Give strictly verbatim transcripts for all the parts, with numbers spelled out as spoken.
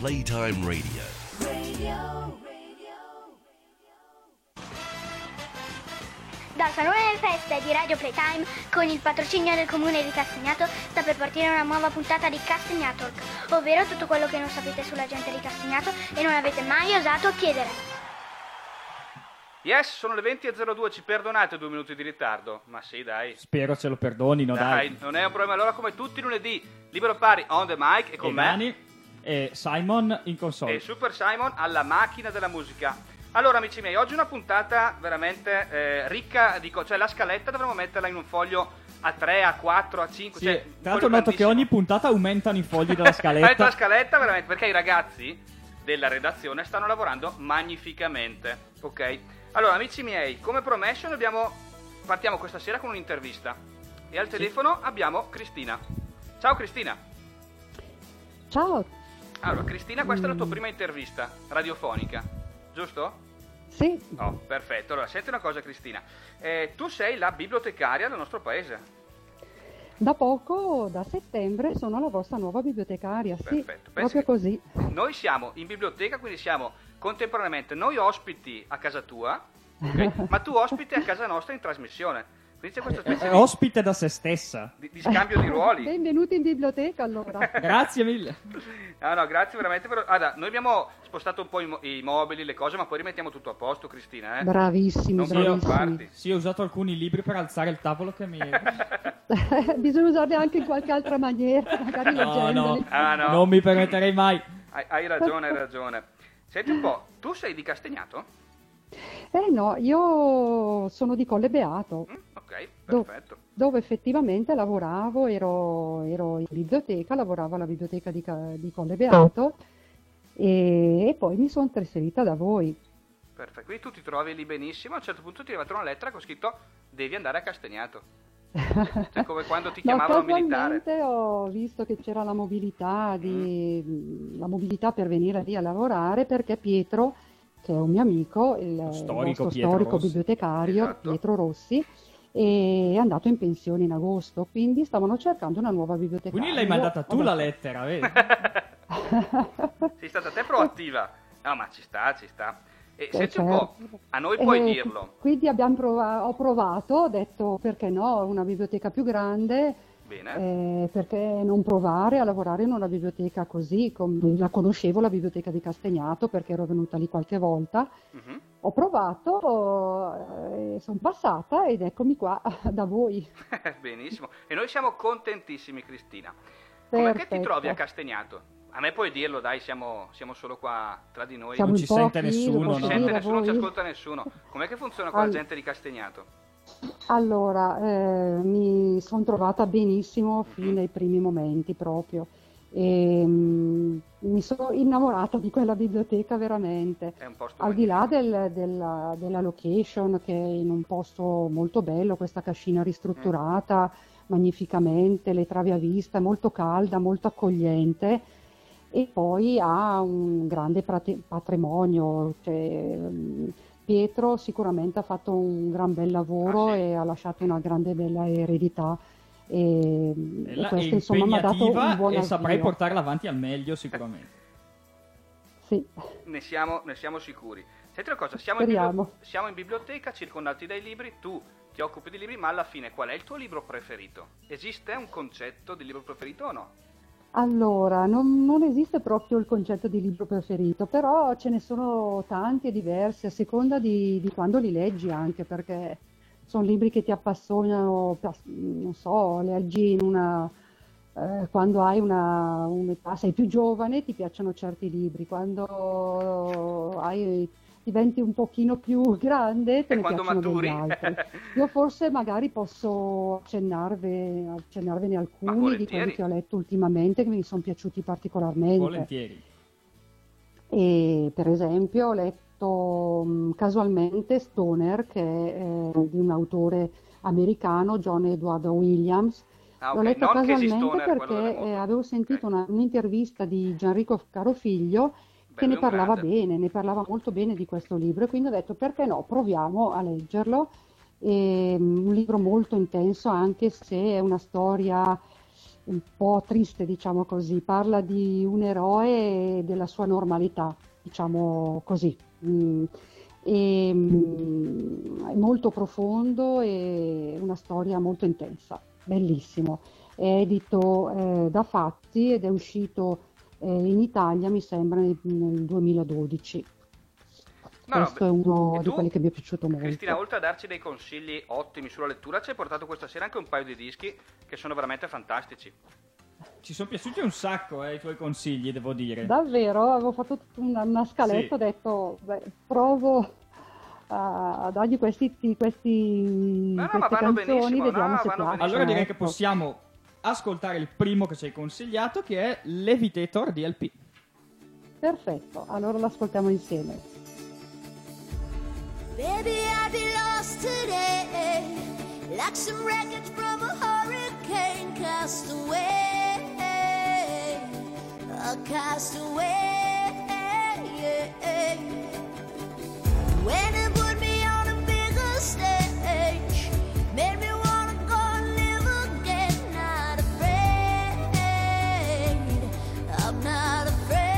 Playtime Radio. Radio. Dal Salone delle Feste di Radio Playtime, con il patrocinio del Comune di Castagnato, sta per partire una nuova puntata di Castagnato, ovvero tutto quello che non sapete sulla gente di Castagnato e non avete mai osato chiedere. Yes, sono le venti e zero due, ci perdonate due minuti di ritardo, ma sì dai. Spero ce lo perdonino, dai. Dai, non è un problema, allora come tutti i lunedì, Libero Pari on the mic e con e me. Mani e Simon in console. E Super Simon alla macchina della musica. Allora amici miei, oggi una puntata veramente eh, ricca di co- cioè la scaletta dovremmo metterla in un foglio a tre, a quattro, a cinque, sì, cioè, tra l'altro ho notato che ogni puntata aumentano i fogli della scaletta. La scaletta veramente, perché i ragazzi della redazione stanno lavorando magnificamente, ok? Allora amici miei, come promesso noi abbiamo... partiamo questa sera con un'intervista e al telefono sì. abbiamo Cristina. Ciao Cristina. Ciao. Allora Cristina, questa mm. è la tua prima intervista radiofonica, giusto? Sì. Oh, perfetto. Allora, senti una cosa Cristina, eh, tu sei la bibliotecaria del nostro paese. Da poco, da settembre, sono la vostra nuova bibliotecaria, perfetto. Sì, proprio così. Noi siamo in biblioteca, quindi siamo contemporaneamente noi ospiti a casa tua, okay? Ma tu ospite a casa nostra in trasmissione. Quindi c'è questa specie eh, di... ospite da se stessa. Di, di scambio di ruoli. Benvenuti in biblioteca allora. Grazie mille. No, no, grazie veramente per... Allora, noi abbiamo spostato un po' i, mo- i mobili, le cose, ma poi rimettiamo tutto a posto, Cristina, eh? Bravissimi, non bravissimi. Sì, ho usato alcuni libri per alzare il tavolo che mi... Bisogna usarli anche in qualche altra maniera, magari no, leggendoli. No. Ah, no, non mi permetterei mai. Hai, hai ragione, hai ragione. Senti un po', tu sei di Castagnato? Eh no, io sono di Colle Beato. Mm, ok, perfetto. Dove, dove effettivamente lavoravo, ero, ero in biblioteca, lavoravo alla biblioteca di, di Colle Beato e, e poi mi sono trasferita da voi. Perfetto, quindi tu ti trovi lì benissimo, a un certo punto ti è arrivata una lettera con scritto devi andare a Castagnato. Cioè, come quando ti chiamavano no, militare. Ho visto che c'era la mobilità, di, mm. la mobilità per venire lì a lavorare perché Pietro... che è un mio amico, il storico, Pietro storico Rossi. bibliotecario esatto. Pietro Rossi, e è andato in pensione in agosto, quindi stavano cercando una nuova bibliotecaria. Quindi l'hai mandata tu la lettera, vedi? Sei stata te proattiva. No, ma ci sta, ci sta. E eh, senti certo. un po', a noi puoi eh, dirlo. Quindi abbiamo prov- ho provato, ho detto perché no, una biblioteca più grande. Bene. Eh, perché non provare a lavorare in una biblioteca così, com- la conoscevo la biblioteca di Castagnato perché ero venuta lì qualche volta, uh-huh. ho provato, oh, eh, sono passata ed eccomi qua da voi. Benissimo, e noi siamo contentissimi Cristina. Com'è che ti trovi a Castagnato? A me puoi dirlo dai, siamo, siamo solo qua tra di noi, siamo non ci sente nessuno, non ci sente nessuno, non ci ascolta nessuno. Com'è che funziona con All... la gente di Castagnato? Allora, eh, mi sono trovata benissimo fino ai primi momenti proprio e mh, mi sono innamorata di quella biblioteca veramente, è un posto al di là del, della, della location che è in un posto molto bello, questa cascina ristrutturata mm. magnificamente, le travi a vista, molto calda, molto accogliente e poi ha un grande prate- patrimonio, cioè, mh, Pietro sicuramente ha fatto un gran bel lavoro ah, sì. e ha lasciato una grande bella eredità e, e questo insomma mi ha dato un buon e saprai portarla avanti al meglio sicuramente. Sì. Ne siamo, ne siamo sicuri. Senti una cosa, siamo in, biblio- siamo in biblioteca circondati dai libri, tu ti occupi di libri ma alla fine qual è il tuo libro preferito? Esiste un concetto di libro preferito o no? Allora, non, non esiste proprio il concetto di libro preferito, però ce ne sono tanti e diversi a seconda di, di quando li leggi anche, perché sono libri che ti appassionano, non so, leggi in una, eh, quando hai una, un'età, sei più giovane, ti piacciono certi libri, quando hai... diventi un pochino più grande te e ne quando maturi altri. Io forse magari posso accennarve, accennarvene alcuni di quelli che ho letto ultimamente che mi sono piaciuti particolarmente. Volentieri. E per esempio ho letto um, casualmente Stoner che è eh, di un autore americano, John Edward Williams. Ah, okay. L'ho letto non casualmente perché eh, avevo sentito okay. una, un'intervista di Gianrico Carofiglio che ne parlava bene, ne parlava molto bene di questo libro e quindi ho detto perché no, proviamo a leggerlo. È un libro molto intenso anche se è una storia un po' triste, diciamo così, parla di un eroe e della sua normalità, diciamo così. Mm. E, mm, è molto profondo e una storia molto intensa, bellissimo. È edito eh, da Fatti ed è uscito eh, in Italia, mi sembra, nel, nel duemiladodici. No, questo no, è uno di tu, quelli che mi è piaciuto molto. Cristina, oltre a darci dei consigli ottimi sulla lettura, ci hai portato questa sera anche un paio di dischi che sono veramente fantastici. Ci sono piaciuti un sacco eh, i tuoi consigli, devo dire. Davvero, avevo fatto tutta una, una scaletta, sì. Ho detto, beh, provo a, a dargli questi, questi no, no, queste canzoni, vediamo no, se piace. Allora direi che possiamo ascoltare il primo che ci hai consigliato, che è Levitator di L P. Perfetto, allora l'ascoltiamo insieme. Baby, I'd be lost today, like some wreckage from a hurricane. Cast away, a cast away. When it put me on a bigger stage, made me wanna go and live again. Not afraid, I'm not afraid.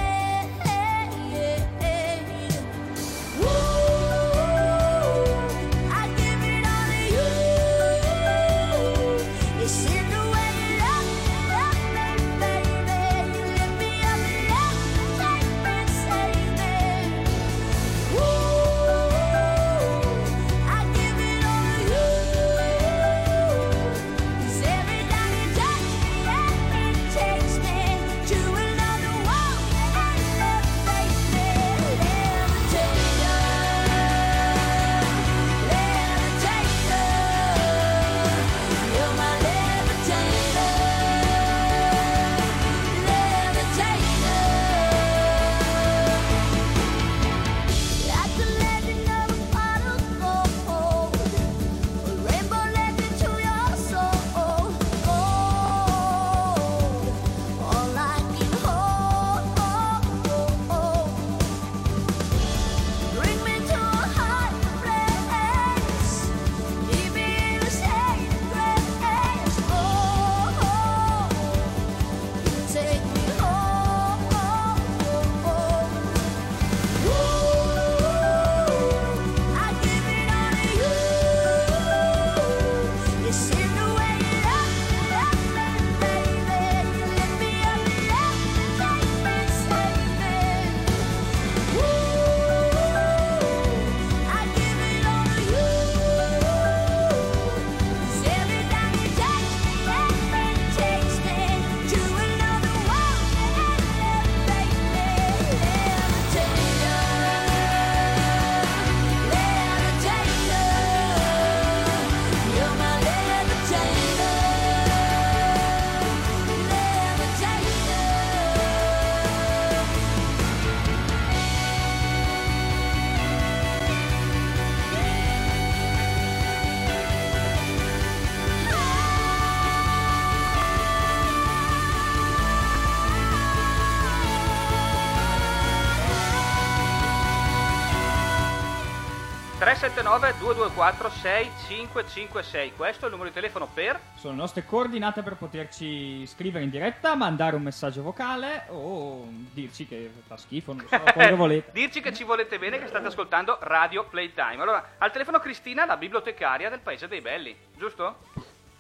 tre sette nove due due quattro sei cinque cinque sei, questo è il numero di telefono per... Sono le nostre coordinate per poterci scrivere in diretta, mandare un messaggio vocale o dirci che fa schifo, non so, quello che volete. Dirci che ci volete bene, che state ascoltando Radio Playtime. Allora, al telefono Cristina, la bibliotecaria del Paese dei Belli, giusto?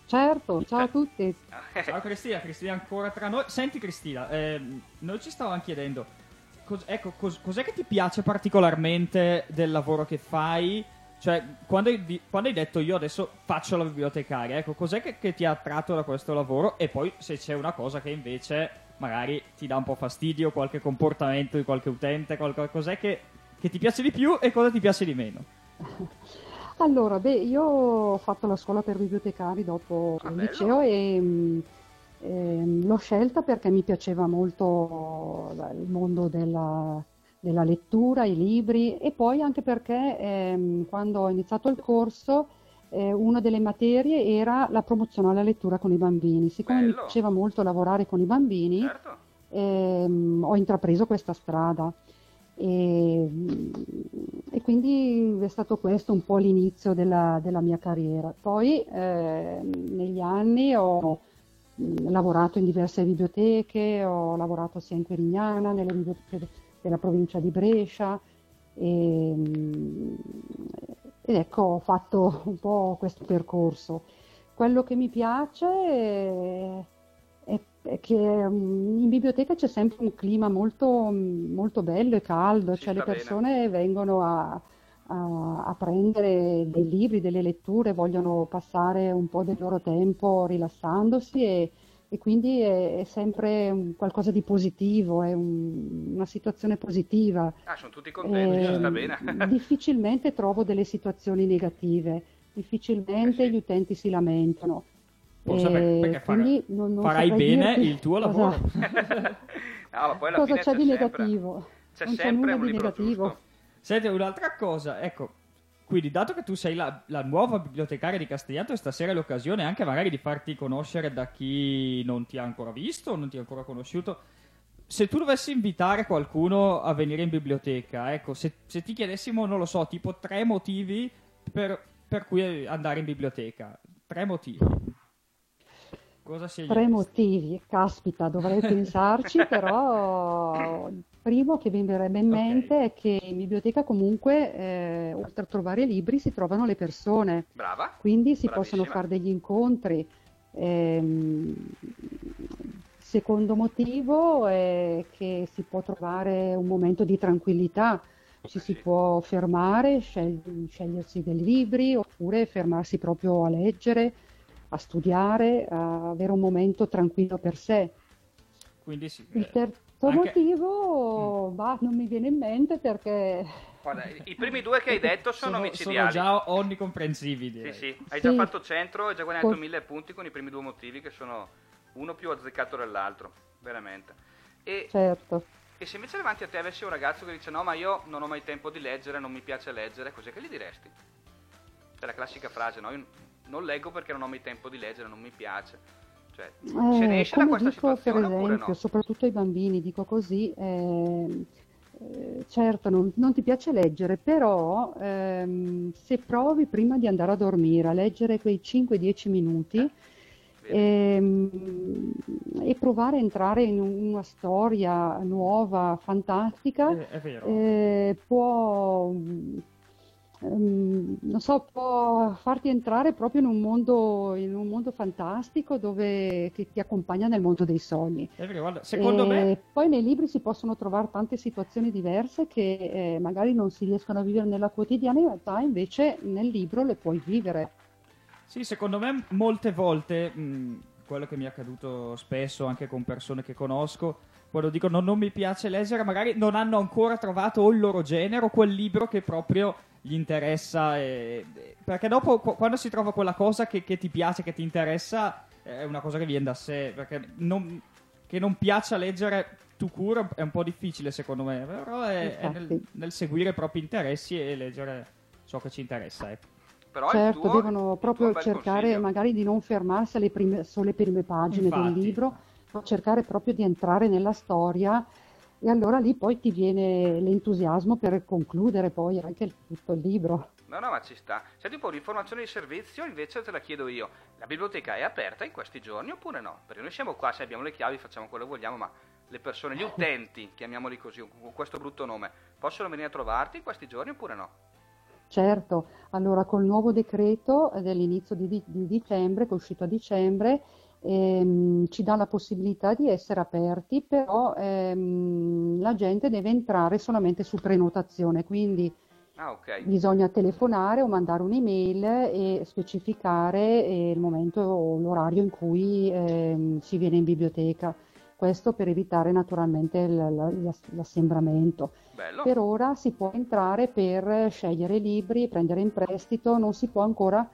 Certo, ciao a tutti. Ciao Cristina, Cristina ancora tra noi. Senti Cristina, eh, noi ci stavamo chiedendo, cos- ecco, cos- cos'è che ti piace particolarmente del lavoro che fai? Cioè, quando hai, quando hai detto io adesso faccio la bibliotecaria, ecco, cos'è che, che ti ha attratto da questo lavoro? E poi se c'è una cosa che invece magari ti dà un po' fastidio, qualche comportamento di qualche utente, qualcosa, cos'è che, che ti piace di più e cosa ti piace di meno? Allora, beh, io ho fatto la scuola per bibliotecari dopo ah, il bello. liceo e eh, l'ho scelta perché mi piaceva molto il mondo della... della lettura, i libri, e poi anche perché ehm, quando ho iniziato il corso eh, una delle materie era la promozione alla lettura con i bambini. Siccome Bello. mi piaceva molto lavorare con i bambini, certo. ehm, ho intrapreso questa strada e, e quindi è stato questo un po' l'inizio della, della mia carriera. Poi ehm, negli anni ho mh, lavorato in diverse biblioteche, ho lavorato sia in Querignana, nelle biblioteche della provincia di Brescia, e, mh, ed ecco, ho fatto un po' questo percorso. Quello che mi piace è, è, è che mh, in biblioteca c'è sempre un clima molto, molto bello e caldo, sì, cioè le persone bene. vengono a... A, a prendere dei libri, delle letture, vogliono passare un po' del loro tempo rilassandosi e, e quindi è, è sempre un qualcosa di positivo, è un, una situazione positiva. Ah, sono tutti contenti, ci sta bene. Difficilmente trovo delle situazioni negative, difficilmente eh sì. gli utenti si lamentano. Eh, quindi non, non farai bene il tuo lavoro. no, ma poi alla cosa fine c'è, c'è di sempre. negativo? C'è non sempre c'è nulla un di negativo. Giusto. Senti, un'altra cosa, ecco, quindi dato che tu sei la, la nuova bibliotecaria di Castigliato, stasera è l'occasione anche magari di farti conoscere da chi non ti ha ancora visto, non ti ha ancora conosciuto. Se tu dovessi invitare qualcuno a venire in biblioteca, ecco, se, se ti chiedessimo, non lo so, tipo tre motivi per, per cui andare in biblioteca, tre motivi. Cosa scegliesti? Tre motivi, caspita, dovrei pensarci, però... Primo che mi verrebbe in mente okay. è che in biblioteca comunque, eh, oltre a trovare libri, si trovano le persone. Brava. Quindi si Bravissima. possono fare degli incontri. Eh, secondo motivo è che si può trovare un momento di tranquillità. Ci okay. si può fermare, scegli, scegliersi dei libri, oppure fermarsi proprio a leggere, a studiare, a avere un momento tranquillo per sé. Quindi sì. Il ter- Questo motivo bah, non mi viene in mente perché... Guarda, i primi due che hai detto sono, sono omicidiali. Sono già onnicomprensivi, direi. Sì, sì, hai sì. già fatto centro e già guadagnato Poi... mille punti con i primi due motivi che sono uno più azzeccato dell'altro, veramente. E, certo. E se invece davanti a te avessi un ragazzo che dice no, ma io non ho mai tempo di leggere, non mi piace leggere, cos'è che gli diresti? C'è la classica frase, no? Io non leggo perché non ho mai tempo di leggere, non mi piace. Cioè, se ne esce eh, da questa dico, situazione per esempio, no? Soprattutto ai bambini, dico così, eh, eh, certo non, non ti piace leggere, però ehm, se provi prima di andare a dormire a leggere quei cinque dieci minuti ehm, e provare a entrare in una storia nuova, fantastica, eh, è vero. Eh, può... Um, non so, può farti entrare proprio in un mondo in un mondo fantastico dove che ti accompagna nel mondo dei sogni. Eh, guarda, secondo e me... Poi nei libri si possono trovare tante situazioni diverse che eh, magari non si riescono a vivere nella quotidianità, invece nel libro le puoi vivere. Sì, secondo me molte volte, mh, quello che mi è accaduto spesso anche con persone che conosco, quando dicono non mi piace leggere, magari non hanno ancora trovato o il loro genere o quel libro che proprio... gli interessa e... perché dopo quando si trova quella cosa che, che ti piace, che ti interessa, è una cosa che viene da sé, perché non, che non piaccia leggere tout court è un po' difficile secondo me, però è, è nel, nel seguire i propri interessi e leggere ciò che ci interessa, eh. Però certo, il tuo, devono proprio cercare consiglio. magari di non fermarsi alle prime, sulle prime pagine Infatti. del libro, ma cercare proprio di entrare nella storia. E allora lì poi ti viene l'entusiasmo per concludere poi anche il, tutto il libro. No, no, ma ci sta. Senti un po', l'informazione di servizio invece te la chiedo io. La biblioteca è aperta in questi giorni oppure no? Perché noi siamo qua, se abbiamo le chiavi facciamo quello che vogliamo, ma le persone, gli utenti, chiamiamoli così, con questo brutto nome, possono venire a trovarti in questi giorni oppure no? Certo. Allora, col nuovo decreto dell'inizio di, di, di dicembre, che è uscito a dicembre, Ehm, ci dà la possibilità di essere aperti, però ehm, la gente deve entrare solamente su prenotazione, quindi ah, okay. bisogna telefonare o mandare un'email e specificare eh, il momento o l'orario in cui ehm, si viene in biblioteca, questo per evitare naturalmente l- l- l'assembramento. Bello. Per ora si può entrare per scegliere libri, prendere in prestito, non si può ancora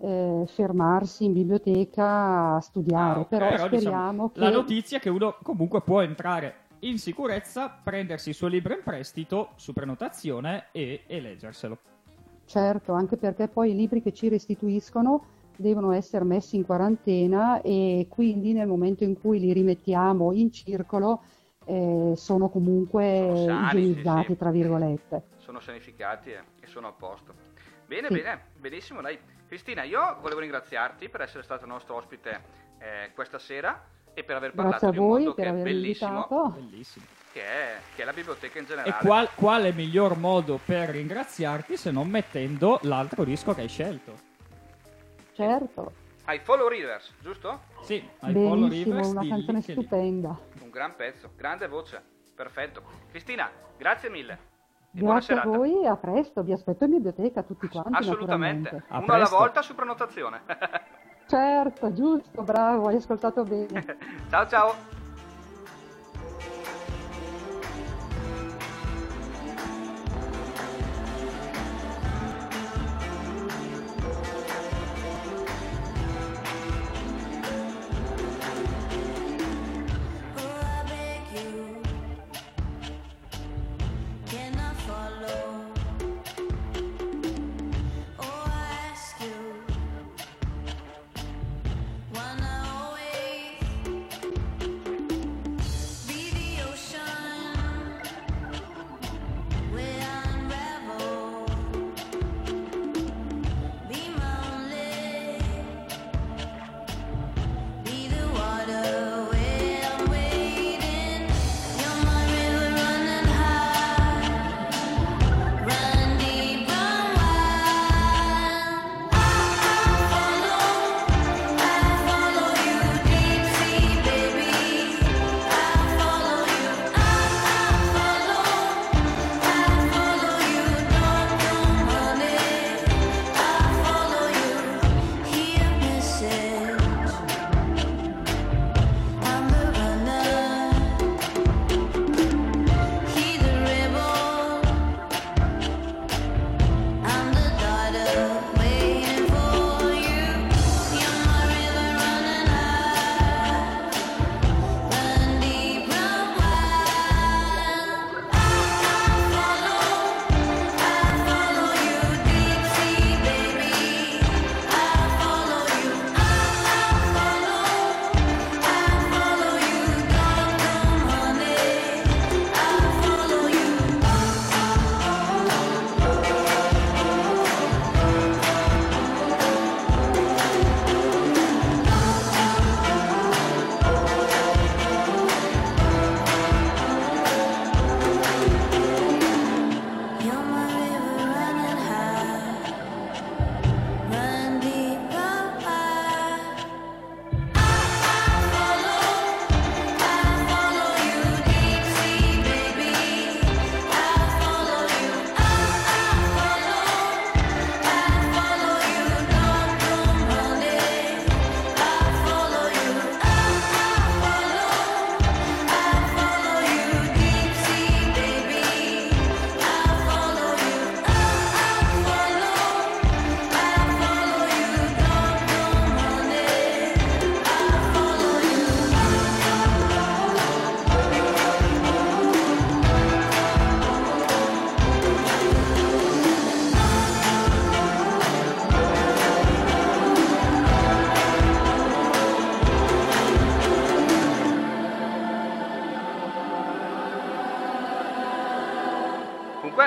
Eh, fermarsi in biblioteca a studiare, ah, okay. però, però speriamo diciamo, che... La notizia è che uno comunque può entrare in sicurezza, prendersi il suo libro in prestito su prenotazione e, e leggerselo. Certo, anche perché poi i libri che ci restituiscono devono essere messi in quarantena e quindi nel momento in cui li rimettiamo in circolo eh, sono comunque igienizzati, sì, sì. tra virgolette. Sono sanificati eh, e sono a posto. Bene, sì. bene, benissimo, dai. Cristina, io volevo ringraziarti per essere stata nostro ospite eh, questa sera e per aver parlato Grazie di un mondo che è bellissimo, bellissimo. Che, è, che è la biblioteca in generale. E qual, quale miglior modo per ringraziarti se non mettendo l'altro disco che hai scelto? Certo. I Follow Rivers, giusto? Sì, I Follow Rivers, una di canzone Lichelli. Stupenda. Un gran pezzo, grande voce, perfetto. Cristina, grazie mille. E grazie a voi, a presto, vi aspetto in biblioteca tutti quanti. Assolutamente, uno alla volta su prenotazione. Certo, giusto, bravo, hai ascoltato bene. Ciao ciao.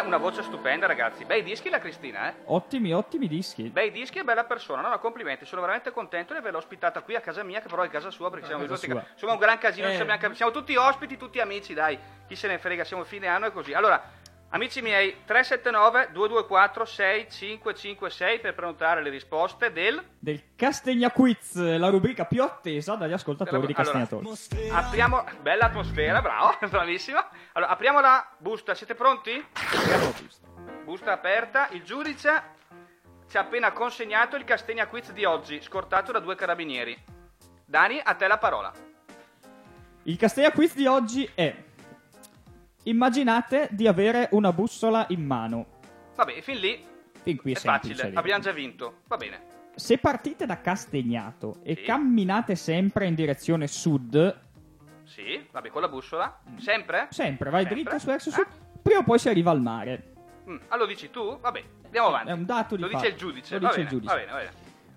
Una voce stupenda, ragazzi. Bei dischi la Cristina, eh? Ottimi, ottimi dischi. Bei dischi e bella persona. No, no, complimenti. Sono veramente contento di averla ospitata qui a casa mia, che però è casa sua perché siamo in biblioteca. Insomma, un gran casino. Eh. Siamo, anche... siamo tutti ospiti, tutti amici, dai. Chi se ne frega, siamo fine anno e così. Allora, amici miei, tre sette nove due due quattro sei cinque cinque sei per prenotare le risposte del... Del Castegna Quiz, la rubrica più attesa dagli ascoltatori di Castagnatori. Allora, apriamo... Bella atmosfera, bravo, bravissima. Allora, apriamo la busta, siete pronti? Busta aperta, il giudice ci ha appena consegnato il Castegna Quiz di oggi, scortato da due carabinieri. Dani, a te la parola. Il Castegna Quiz di oggi è... Immaginate di avere una bussola in mano. Vabbè, fin lì fin qui è, è facile, abbiamo già vinto, va bene. Se partite da Castagnato e sì. camminate sempre in direzione sud. Sì, vabbè, con la bussola. Sempre? Sempre, vai sempre. Dritto verso sud, ah. prima o poi si arriva al mare. Mm, ah, lo dici tu? Vabbè, andiamo avanti. È un dato di Lo fatto. dice il giudice, lo va dice bene, il giudice. Va bene, va bene.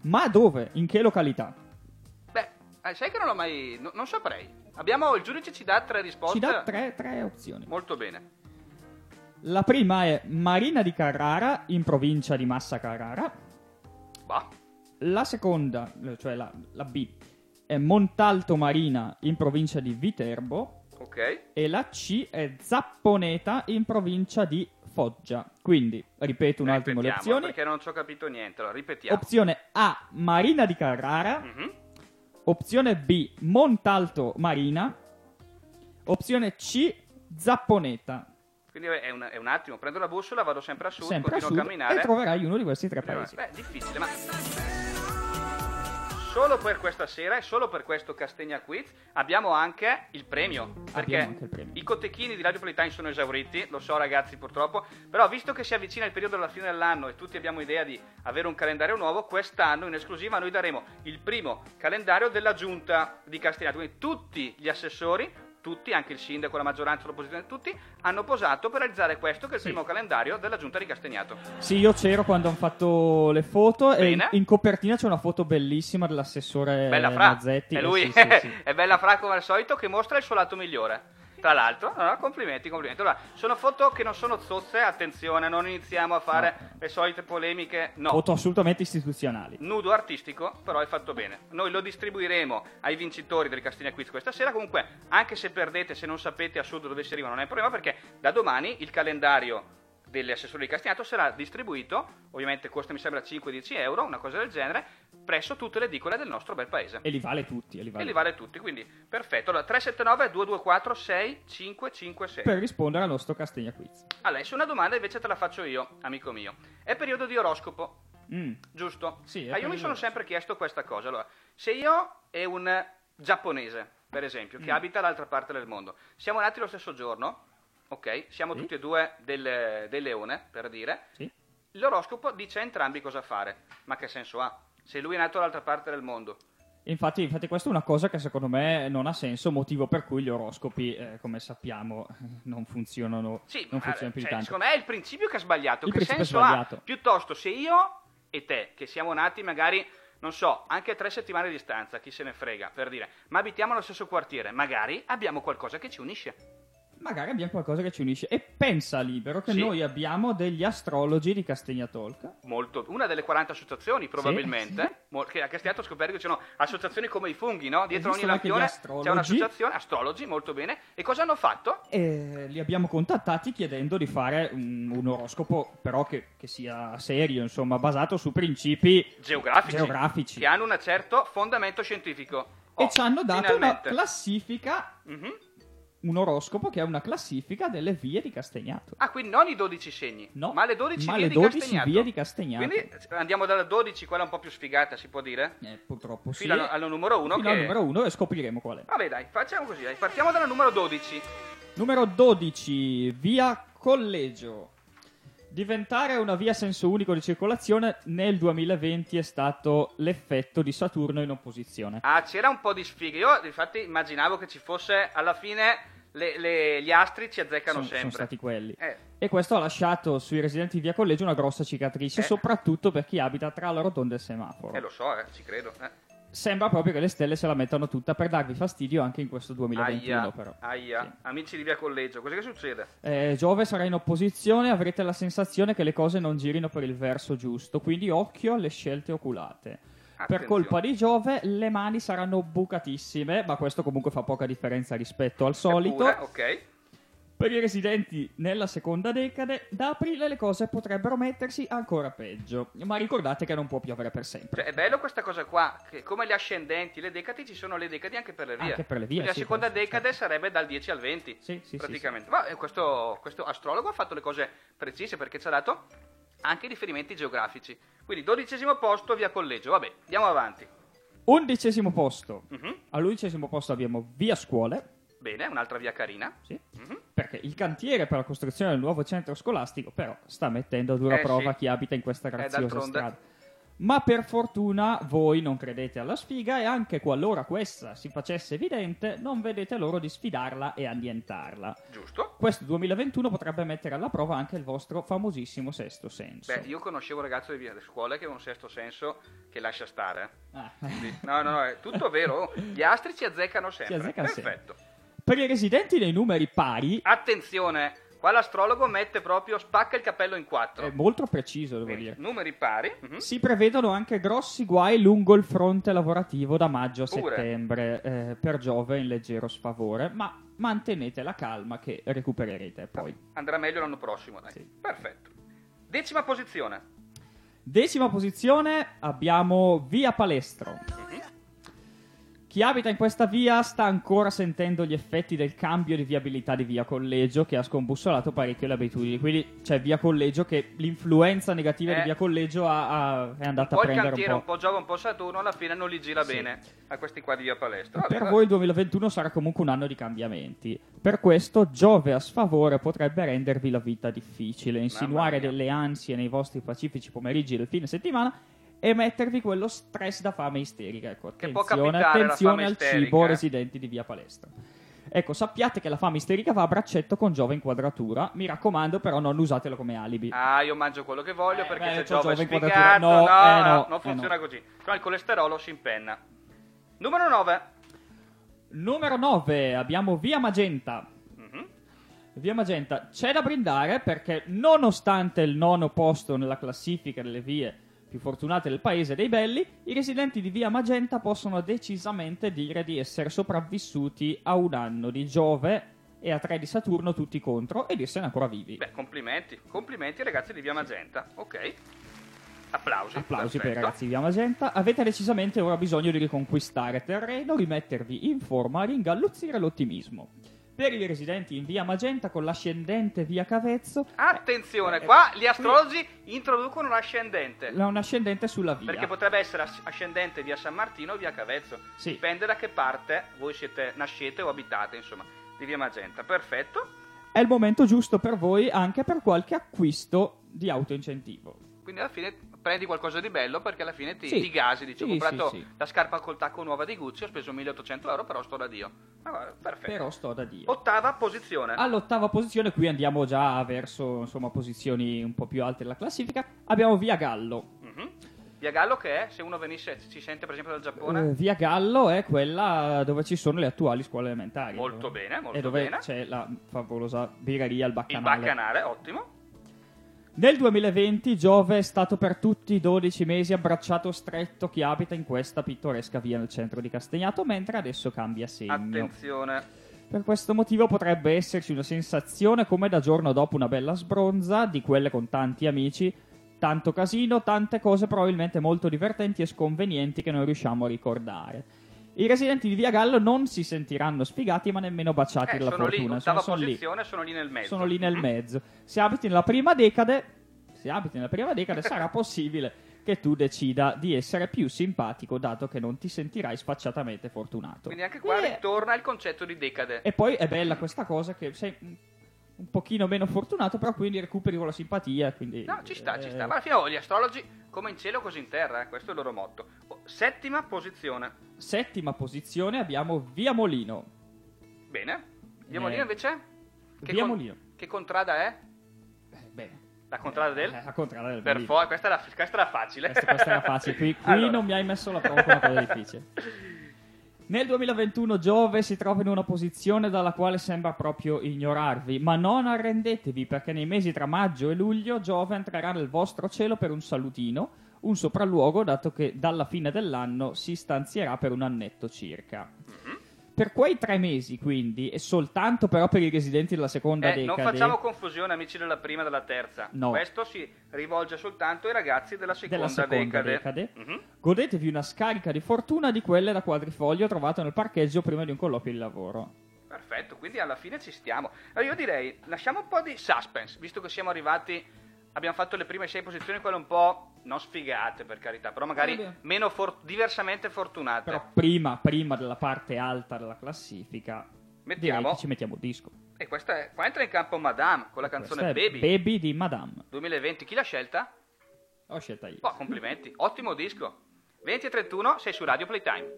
Ma dove? In che località? Eh, sai che non l'ho mai... No, non saprei. Abbiamo... Il giudice ci dà tre risposte. Ci dà tre, tre opzioni. Molto bene. La prima è Marina di Carrara, in provincia di Massa Carrara. Bah. La seconda, cioè la, la B, è è Montalto Marina in provincia di Viterbo. Ok. E la C è Zapponeta in provincia di Foggia. Quindi ripeto un attimo le opzioni, perché non ci ho capito niente. Allora, ripetiamo. Opzione A, Marina di Carrara. Mm-hmm. Opzione B, Montalto Marina. Opzione C, Zapponeta. Quindi è un, è un attimo, prendo la bussola, vado sempre a sud, sempre continuo a, sud, a camminare. E troverai uno di questi tre paesi. Beh, difficile, ma solo per questa sera e solo per questo Castegna Quiz abbiamo anche il premio. Perché anche il premio. I cotechini di Radio Politane sono esauriti, lo so ragazzi purtroppo. Però visto che si avvicina il periodo della fine dell'anno e tutti abbiamo idea di avere un calendario nuovo, quest'anno in esclusiva noi daremo il primo calendario della giunta di Castagnato. Quindi tutti gli assessori, tutti, anche il sindaco, la maggioranza, l'opposizione, tutti hanno posato per realizzare questo che è il sì. primo calendario della giunta di Castagnato. Sì, io c'ero quando hanno fatto le foto. Bene. E in copertina c'è una foto bellissima dell'assessore Mazzetti. È lui, sì, sì, sì. È Bella Fra come al solito, che mostra il suo lato migliore. Tra l'altro, no, no, complimenti, complimenti. Allora, sono foto che non sono zozze, attenzione, non iniziamo a fare no. le solite polemiche, no. Foto assolutamente istituzionali. Nudo artistico, però è fatto bene. Noi lo distribuiremo ai vincitori del Castegna Quiz questa sera, comunque, anche se perdete, se non sapete a sud dove si arriva, non è un problema, perché da domani il calendario degli assessori di Castagnato sarà distribuito, ovviamente costa mi sembra cinque-dieci euro, una cosa del genere, presso tutte le edicole del nostro bel paese. E li vale tutti. E li vale, e li vale tutti, quindi perfetto. Allora, tre sette nove due due quattro sei cinque cinque sei. Per rispondere al nostro Castegna Quiz. Allora, adesso una domanda invece te la faccio io, amico mio. È periodo di oroscopo, mm. giusto? Sì. Ah, io mi sono sempre chiesto questa cosa. Allora, se io e un giapponese, per esempio, che mm. abita dall'altra parte del mondo, siamo nati lo stesso giorno, ok, siamo sì. tutti e due del, del leone, per dire, sì. l'oroscopo dice a entrambi cosa fare, ma che senso ha? Se lui è nato dall'altra parte del mondo. Infatti, infatti questa è una cosa che secondo me non ha senso, motivo per cui gli oroscopi, eh, come sappiamo, non funzionano, sì, non funzionano più cioè, di tanto. Secondo me è il principio che ha sbagliato, il che senso ha? Piuttosto se io e te, che siamo nati magari, non so, anche a tre settimane di distanza, chi se ne frega, per dire, ma abitiamo nello stesso quartiere, magari abbiamo qualcosa che ci unisce. Magari abbiamo qualcosa che ci unisce. E pensa, Libero, che sì. noi abbiamo degli astrologi di Castegna Talk. Molto. Una delle quaranta associazioni, probabilmente. Sì, sì. Mol- che a Castegnato ho scoperto che ci sono associazioni come i funghi, no? Dietro ogni lampione c'è un'associazione. Astrologi, molto bene. E cosa hanno fatto? Eh, li abbiamo contattati chiedendo di fare un, un oroscopo, però che, che sia serio, insomma, basato su principi geografici. geografici. Che hanno un certo fondamento scientifico. Oh, e ci hanno dato finalmente una classifica. Mm-hmm. Un oroscopo che è una classifica delle vie di Castagnato. Ah, quindi non i dodici segni, no, ma le dodici, ma vie, le di dodici vie di Castagnato. Quindi andiamo dalla dodici, quella un po' più sfigata, si può dire? Eh, purtroppo sì. Fino al numero uno. Fino che... al numero uno e scopriremo qual è. Vabbè dai, facciamo così, dai. Partiamo dalla numero dodici. Numero dodici, via Collegio. Diventare una via a senso unico di circolazione nel duemilaventi è stato l'effetto di Saturno in opposizione. Ah, c'era un po' di sfiga. Io infatti immaginavo che ci fosse alla fine... Le, le, gli astri ci azzeccano sono, sempre sono stati quelli eh. E questo ha lasciato sui residenti di via Collegio una grossa cicatrice eh. soprattutto per chi abita tra la rotonda e il semaforo. Eh lo so, eh, ci credo eh. Sembra proprio che le stelle se la mettano tutta per darvi fastidio anche in questo duemilaventuno. Aia, però. Aia. Sì. Amici di via Collegio, cos'è che succede? Eh, Giove sarà in opposizione, avrete la sensazione che le cose non girino per il verso giusto, quindi occhio alle scelte oculate. Attenzione. Per colpa di Giove le mani saranno bucatissime, ma questo comunque fa poca differenza rispetto al solito. Eppure, ok. Per i residenti nella seconda decade, da aprile le cose potrebbero mettersi ancora peggio, ma ricordate che non può piovere per sempre. Cioè, è bello questa cosa qua, che come gli ascendenti, le decadi, ci sono le decadi anche per le vie. Anche per le vie, sì, la seconda certo. decade sarebbe dal dieci al venti, sì, sì, praticamente. Sì, sì. Ma questo, questo astrologo ha fatto le cose precise perché ci ha dato... anche riferimenti geografici. Quindi dodicesimo posto via Collegio. Vabbè, andiamo avanti. Undicesimo posto. Uh-huh. All'undicesimo posto abbiamo via Scuole. Bene, un'altra via carina. Sì. Uh-huh. Perché il cantiere per la costruzione del nuovo centro scolastico però sta mettendo a dura eh, prova sì. chi abita in questa graziosa strada. Ma per fortuna voi non credete alla sfiga e anche qualora questa si facesse evidente non vedete loro di sfidarla e annientarla. Giusto. Questo duemilaventuno potrebbe mettere alla prova anche il vostro famosissimo sesto senso. Beh, io conoscevo un ragazzo di scuola che aveva un sesto senso che lascia stare. Ah. No, no, no, è tutto vero. Gli astri ci azzeccano sempre. Ci azzeccano. Perfetto. Sempre. Per i residenti dei numeri pari... Attenzione! Qua l'astrologo mette proprio, spacca il capello in quattro. È molto preciso, devo Bene. dire. Numeri pari. Uh-huh. Si prevedono anche grossi guai lungo il fronte lavorativo da maggio a Pure. settembre. Eh, per Giove in leggero sfavore, ma mantenete la calma che recupererete poi. Andrà meglio l'anno prossimo, dai. Sì. Perfetto. Decima posizione. Decima posizione abbiamo Via Palestro. Uh-huh. Chi abita in questa via sta ancora sentendo gli effetti del cambio di viabilità di Via Collegio, che ha scombussolato parecchio le abitudini. Quindi c'è Via Collegio che l'influenza negativa eh, di Via Collegio ha, ha, è andata a prendere cantiere, un po'. Un po' il cantiere, un po' Giove, un po' Saturno, alla fine non li gira sì. bene a questi qua di Via Palestra. Vabbè, per vabbè. voi il duemilaventuno sarà comunque un anno di cambiamenti. Per questo Giove a sfavore potrebbe rendervi la vita difficile, insinuare delle ansie nei vostri pacifici pomeriggi del fine settimana e mettervi quello stress da fame isterica. Ecco, attenzione, che può capitare, attenzione la fame al isterica, cibo eh? residenti di Via Palestra. Ecco, sappiate che la fame isterica va a braccetto con Giove in quadratura. Mi raccomando, però non usatelo come alibi. Ah, io mangio quello che voglio eh, perché beh, c'è Giove, Giove in quadratura. No, no, eh, no, no non funziona eh, no. così. Però il colesterolo si impenna. Numero nove. Numero nove, abbiamo Via Magenta. Via Magenta, c'è da brindare perché nonostante il nono posto nella classifica delle vie più fortunate del paese dei belli, i residenti di Via Magenta possono decisamente dire di essere sopravvissuti a un anno di Giove e a tre di Saturno tutti contro e di essere ancora vivi. Beh, complimenti, complimenti ragazzi di Via Magenta, ok. Applausi. Applausi per i ragazzi di Via Magenta. Avete decisamente ora bisogno di riconquistare terreno, rimettervi in forma, ringalluzzire l'ottimismo. Per i residenti in Via Magenta con l'ascendente Via Cavezzo... Attenzione, eh, qua gli astrologi qui... introducono un ascendente. Un ascendente sulla via. Perché potrebbe essere as- ascendente Via San Martino o Via Cavezzo. Sì. Dipende da che parte voi siete, nascete o abitate, insomma, di Via Magenta. Perfetto. È il momento giusto per voi anche per qualche acquisto di autoincentivo. Quindi alla fine prendi qualcosa di bello perché alla fine ti, sì. ti gasi. Dici, sì, ho comprato sì, sì. la scarpa col tacco nuova di Gucci, ho speso milleottocento euro, però sto da Dio. Allora, perfetto. Però sto da Dio. Ottava posizione. All'ottava posizione, qui andiamo già verso insomma posizioni un po' più alte della classifica, abbiamo Via Gallo. Mm-hmm. Via Gallo che è? Se uno venisse, si sente per esempio dal Giappone? Uh, Via Gallo è quella dove ci sono le attuali scuole elementari. Molto dove... bene, molto e dove bene. C'è la favolosa birreria, il Baccanale. Il Baccanale, ottimo. Nel duemilaventi Giove è stato per tutti i dodici mesi abbracciato stretto chi abita in questa pittoresca via nel centro di Castagnato, mentre adesso cambia segno. Attenzione. Per questo motivo potrebbe esserci una sensazione come da giorno dopo una bella sbronza, di quelle con tanti amici, tanto casino, tante cose probabilmente molto divertenti e sconvenienti che non riusciamo a ricordare. I residenti di Via Gallo non si sentiranno sfigati ma nemmeno baciati eh, dalla sono fortuna. Lì, sono, sono posizione, lì, sono lì nel mezzo. Sono lì nel mezzo. Se abiti nella prima decade, se abiti nella prima decade sarà possibile che tu decida di essere più simpatico dato che non ti sentirai sfacciatamente fortunato. Quindi anche qua e... ritorna il concetto di decade. E poi è bella questa cosa che sei un pochino meno fortunato però quindi recuperi con la simpatia. Quindi, no, ci sta, eh... ci sta. Ma alla fine oh, gli astrologi... come in cielo così in terra, eh? Questo è il loro motto. Oh, settima posizione. Settima posizione abbiamo Via Molino. Bene. Via eh, Molino invece? Che Via con- Molino. Che contrada è? Eh, bene. La contrada eh, del? La contrada del per fo- questa, era, questa era facile. Questa, questa era facile. Qui, qui allora. Non mi hai messo la prova con una cosa difficile. Nel duemilaventuno Giove si trova in una posizione dalla quale sembra proprio ignorarvi, ma non arrendetevi perché nei mesi tra maggio e luglio Giove entrerà nel vostro cielo per un salutino, un sopralluogo dato che dalla fine dell'anno si stanzierà per un annetto circa. Mm-hmm. Per quei tre mesi quindi, e soltanto però per i residenti della seconda eh, decade... Non facciamo confusione amici della prima e della terza, no. Questo si rivolge soltanto ai ragazzi della seconda, della seconda decade. decade. Mm-hmm. Godetevi una scarica di fortuna di quelle da quadrifoglio trovate nel parcheggio prima di un colloquio di lavoro. Perfetto, quindi alla fine ci stiamo. Allora io direi, lasciamo un po' di suspense, visto che siamo arrivati, abbiamo fatto le prime sei posizioni, quelle un po'... non sfigate per carità, però magari eh meno for- diversamente fortunate. Però prima, prima della parte alta della classifica, mettiamo, ci mettiamo il disco. E questa è, qua entra in campo Madame con la canzone Baby. Baby di Madame. duemilaventi, chi l'ha scelta? L'ho scelta io. Oh, complimenti, ottimo disco. venti e trentuno, sei su Radio Playtime.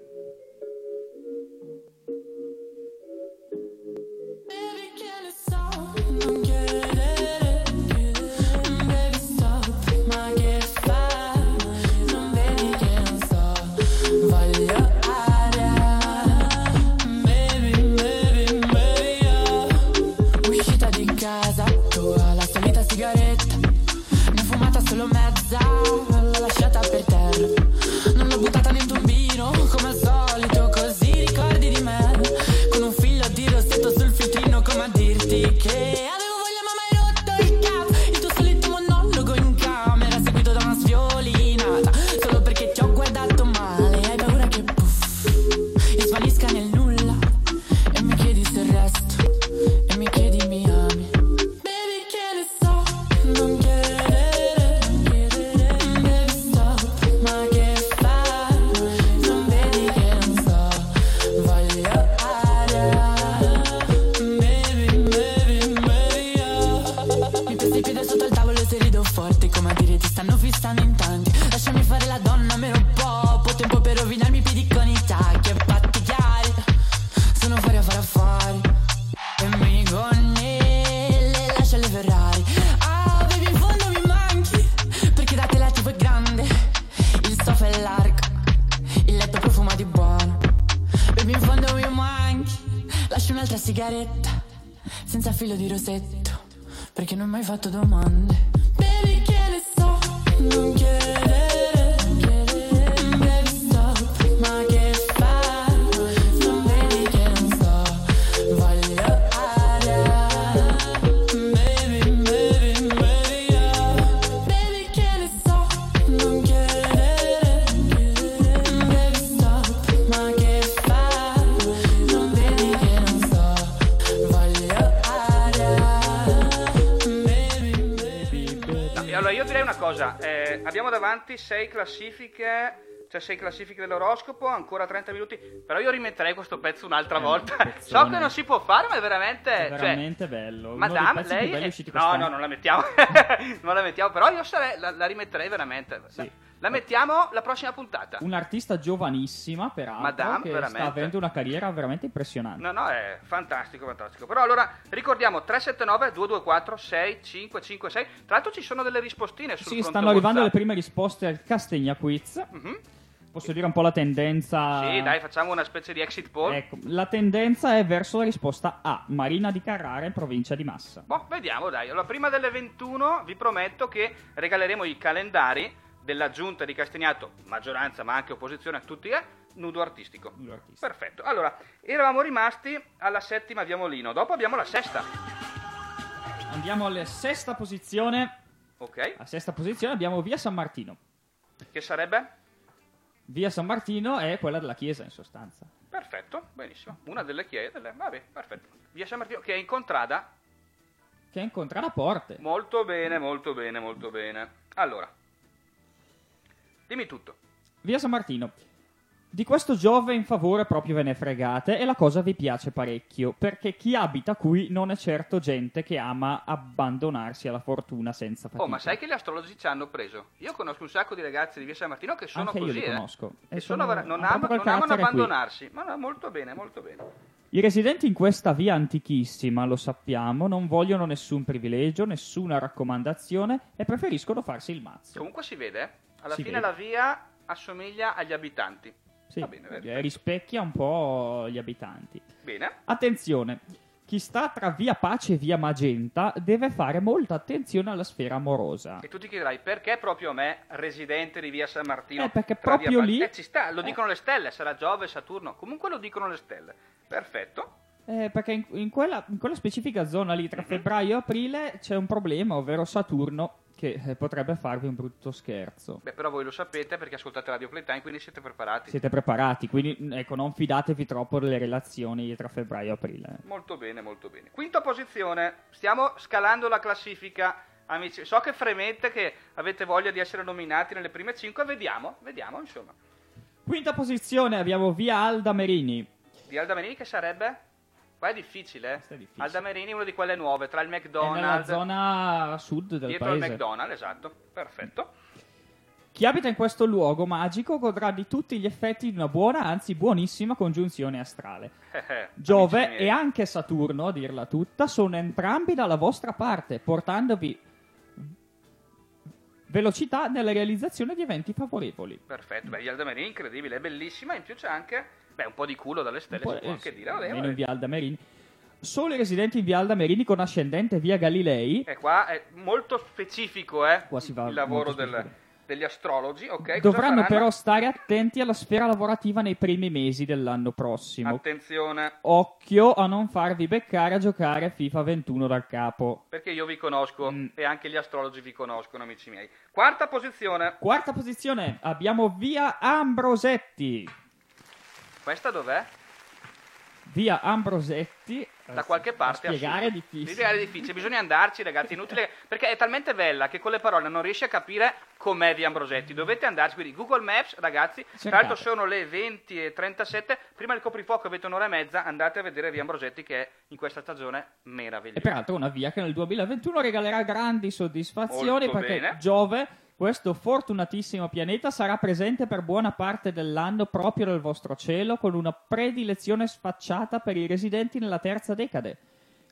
Casa scappata nel tombino, come al solito, così ricordi di me, con un filo di rossetto sul fiutrino, come a dirti che avevo voglia ma mai rotto il capo. Il tuo solito monologo in camera, seguito da una sviolinata, solo perché ti ho guardato male, hai paura che puff, io svanisca nel nulla, e mi chiedi se resto, e mi chiedi mi ami. Baby che ne so, non chiedere. Un'altra sigaretta, senza filo di rossetto, perché non ho mai fatto domande. Baby che ne so, non chiedere. Eh, abbiamo davanti sei classifiche, cioè sei classifiche dell'oroscopo, ancora trenta minuti, però io rimetterei questo pezzo un'altra eh, volta. So che non si può fare, ma è veramente, è veramente cioè, bello. Madame, lei è... no, no, non la mettiamo, non la mettiamo, però io sarei, la, la rimetterei veramente. Sì. La, la mettiamo la prossima puntata. Un'artista giovanissima, peraltro, Madame, che veramente sta avendo una carriera veramente impressionante. No, no, è fantastico, fantastico. Però allora ricordiamo tre sette nove due due quattro sei cinque cinque sei. Tra l'altro ci sono delle rispostine sul sì, fronte. Sì, stanno arrivando WhatsApp. Le prime risposte al Castegna Quiz. Mm-hmm. Posso dire un po' la tendenza? Sì, dai, facciamo una specie di exit poll. Ecco, la tendenza è verso la risposta A, Marina di Carrara in provincia di Massa. Boh, vediamo, dai. Allora, prima delle ventuno vi prometto che regaleremo i calendari della giunta di Castagnato, maggioranza ma anche opposizione, a tutti è nudo artistico. Nudo artistico. Perfetto. Allora, eravamo rimasti alla settima Viamolino, dopo abbiamo la sesta. Andiamo alla sesta posizione. Ok. A sesta posizione abbiamo Via San Martino. Che sarebbe? Via San Martino è quella della chiesa, in sostanza. Perfetto, benissimo. Una delle chiese, delle... vabbè, perfetto. Via San Martino, che è in contrada. Che è in contrada Porte. Molto bene, molto bene, molto bene. Allora, dimmi tutto. Via San Martino. Di questo Giove in favore proprio ve ne fregate e la cosa vi piace parecchio, perché chi abita qui non è certo gente che ama abbandonarsi alla fortuna senza fatica. Oh, ma sai che gli astrologi ci hanno preso? Io conosco un sacco di ragazzi di Via San Martino che sono anche così, io li conosco. Eh, e sono, sono, non, ama, non amano abbandonarsi, qui. Ma no, molto bene, molto bene. I residenti in questa via antichissima, lo sappiamo, non vogliono nessun privilegio, nessuna raccomandazione e preferiscono farsi il mazzo. Comunque si vede, eh? Alla si fine vede. La via assomiglia agli abitanti. Sì, va bene, eh, rispecchia un po' gli abitanti. Bene. Attenzione, chi sta tra via Pace e via Magenta deve fare molta attenzione alla sfera amorosa. E tu ti chiederai perché proprio a me, residente di via San Martino? Eh, perché proprio lì... Eh, ci sta, lo eh. dicono le stelle, sarà Giove, Saturno, comunque lo dicono le stelle. Perfetto. Eh, perché in, in, quella, in quella specifica zona lì tra febbraio e aprile c'è un problema, ovvero Saturno, che potrebbe farvi un brutto scherzo. Beh, però voi lo sapete perché ascoltate Radio Playtime, quindi siete preparati. Siete preparati, quindi ecco, non fidatevi troppo delle relazioni tra febbraio e aprile. Molto bene, molto bene. Quinta posizione, stiamo scalando la classifica, amici. So che fremete, che avete voglia di essere nominati nelle prime cinque, vediamo, vediamo, insomma. Quinta posizione abbiamo via Alda Merini. Via Alda Merini che sarebbe? Qua è difficile, eh? È difficile. Alda Merini è una di quelle nuove, tra il McDonald's. È nella zona sud del dietro paese. Dietro il McDonald's, esatto, perfetto. Chi abita in questo luogo magico godrà di tutti gli effetti di una buona, anzi buonissima congiunzione astrale. Giove e anche Saturno, a dirla tutta, sono entrambi dalla vostra parte, portandovi velocità nella realizzazione di eventi favorevoli. Perfetto, beh, Alda Merini è incredibile, è bellissima, in più c'è anche... Beh, un po' di culo dalle stelle si può anche dire. Vabbè, vabbè. In via Alda Merini. Solo i residenti in via Alda Merini con ascendente via Galilei. E qua è molto specifico, eh? Qua si va il lavoro del, degli astrologi, ok? Dovranno però stare attenti alla sfera lavorativa nei primi mesi dell'anno prossimo. Attenzione. Occhio a non farvi beccare a giocare a FIFA ventuno dal capo. Perché io vi conosco mm. e anche gli astrologi vi conoscono, amici miei. Quarta posizione. Quarta posizione. Abbiamo via Ambrosetti. Questa dov'è? Via Ambrosetti. Da qualche parte. Spiegare è difficile. Spiegare è difficile. Bisogna andarci, ragazzi. Inutile. Perché è talmente bella che con le parole non riesci a capire com'è via Ambrosetti. Dovete andarci. Quindi Google Maps, ragazzi. Cercate. Tra l'altro sono le venti e trentasette. Prima del coprifuoco avete un'ora e mezza. Andate a vedere via Ambrosetti, che è in questa stagione meravigliosa. E peraltro una via che nel duemilaventuno regalerà grandi soddisfazioni. Molto perché bene. Giove, questo fortunatissimo pianeta, sarà presente per buona parte dell'anno proprio nel vostro cielo, con una predilezione sfacciata per i residenti nella terza decade,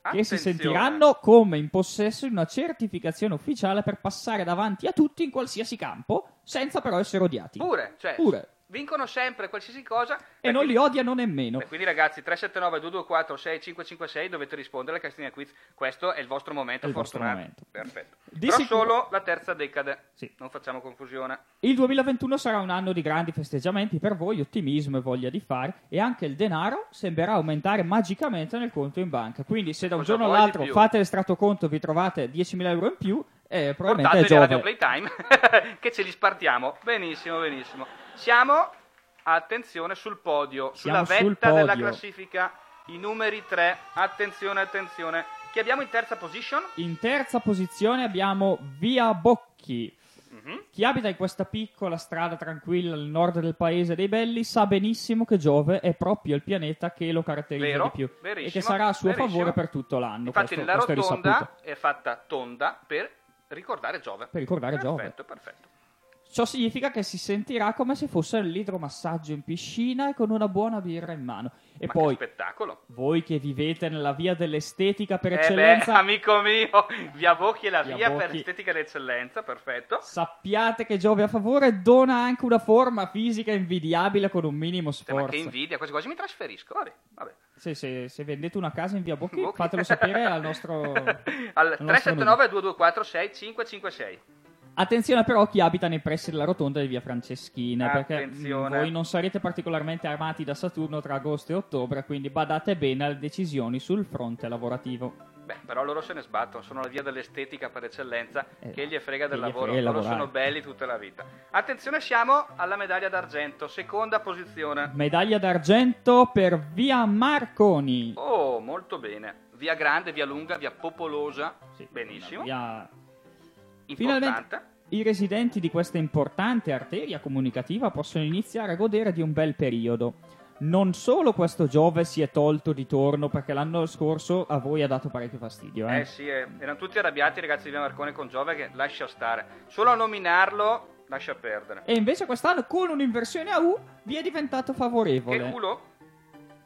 Attenzione. che si sentiranno come in possesso di una certificazione ufficiale per passare davanti a tutti in qualsiasi campo, senza però essere odiati. Pure, cioè... Pure. Vincono sempre qualsiasi cosa. E non quindi, li odiano nemmeno. Beh, quindi ragazzi, tre sette nove due due quattro sei cinque cinque sei dovete rispondere alla Castina Quiz. Questo è il vostro momento. È il vostro momento. Perfetto. Di Però sicuro... solo la terza decade. Sì. Non facciamo confusione. Il duemilaventuno sarà un anno di grandi festeggiamenti per voi, ottimismo e voglia di fare. E anche il denaro sembrerà aumentare magicamente nel conto in banca. Quindi se da un cosa giorno all'altro fate l'estratto conto, vi trovate diecimila euro in più. Eh, probabilmente portateli alla Radio Playtime che ce li spartiamo. Benissimo, benissimo. Siamo, attenzione, sul podio, Siamo sulla vetta sul della classifica, i numeri tre. Attenzione, attenzione. Chi abbiamo in terza position? In terza posizione abbiamo Via Bocchi. Mm-hmm. Chi abita in questa piccola strada tranquilla al nord del paese dei belli sa benissimo che Giove è proprio il pianeta che lo caratterizza Vero, di più verissimo, e che sarà a suo verissimo. favore per tutto l'anno. Infatti questo, la rotonda è, è fatta tonda per ricordare Giove. Per ricordare perfetto, Giove. Perfetto, perfetto. Ciò significa che si sentirà come se fosse l'idromassaggio in piscina e con una buona birra in mano. E Ma poi, che spettacolo! Voi che vivete nella via dell'estetica per eh eccellenza... Beh, amico mio, Via Bocchi è la via, via per l'estetica d'eccellenza, perfetto. Sappiate che Giove a favore dona anche una forma fisica invidiabile con un minimo sforzo. Ma che invidia, quasi quasi mi trasferisco, vabbè, vabbè. Se, se, se vendete una casa in Via Bocchi, Bocchi. fatelo sapere al nostro... al tre sette nove due due quattro sei cinque cinque sei. Attenzione però a chi abita nei pressi della rotonda di Via Franceschina, attenzione. Perché voi non sarete particolarmente armati da Saturno tra agosto e ottobre, quindi badate bene alle decisioni sul fronte lavorativo. Beh, però loro se ne sbattono, sono la via dell'estetica per eccellenza, eh, che gli frega del lavoro, frega loro lavorare. Sono belli tutta la vita. Attenzione, siamo alla medaglia d'argento, seconda posizione. Medaglia d'argento per Via Marconi. Oh, molto bene. Via grande, via lunga, via popolosa, sì, benissimo. Via... Importante. Finalmente i residenti di questa importante arteria comunicativa possono iniziare a godere di un bel periodo. Non solo questo Giove si è tolto di torno, perché l'anno scorso a voi ha dato parecchio fastidio. Eh, eh sì, eh, erano tutti arrabbiati i ragazzi di Via Marconi con Giove, che lascia stare. Solo a nominarlo lascia perdere. E invece quest'anno con un'inversione a U vi è diventato favorevole. Che culo!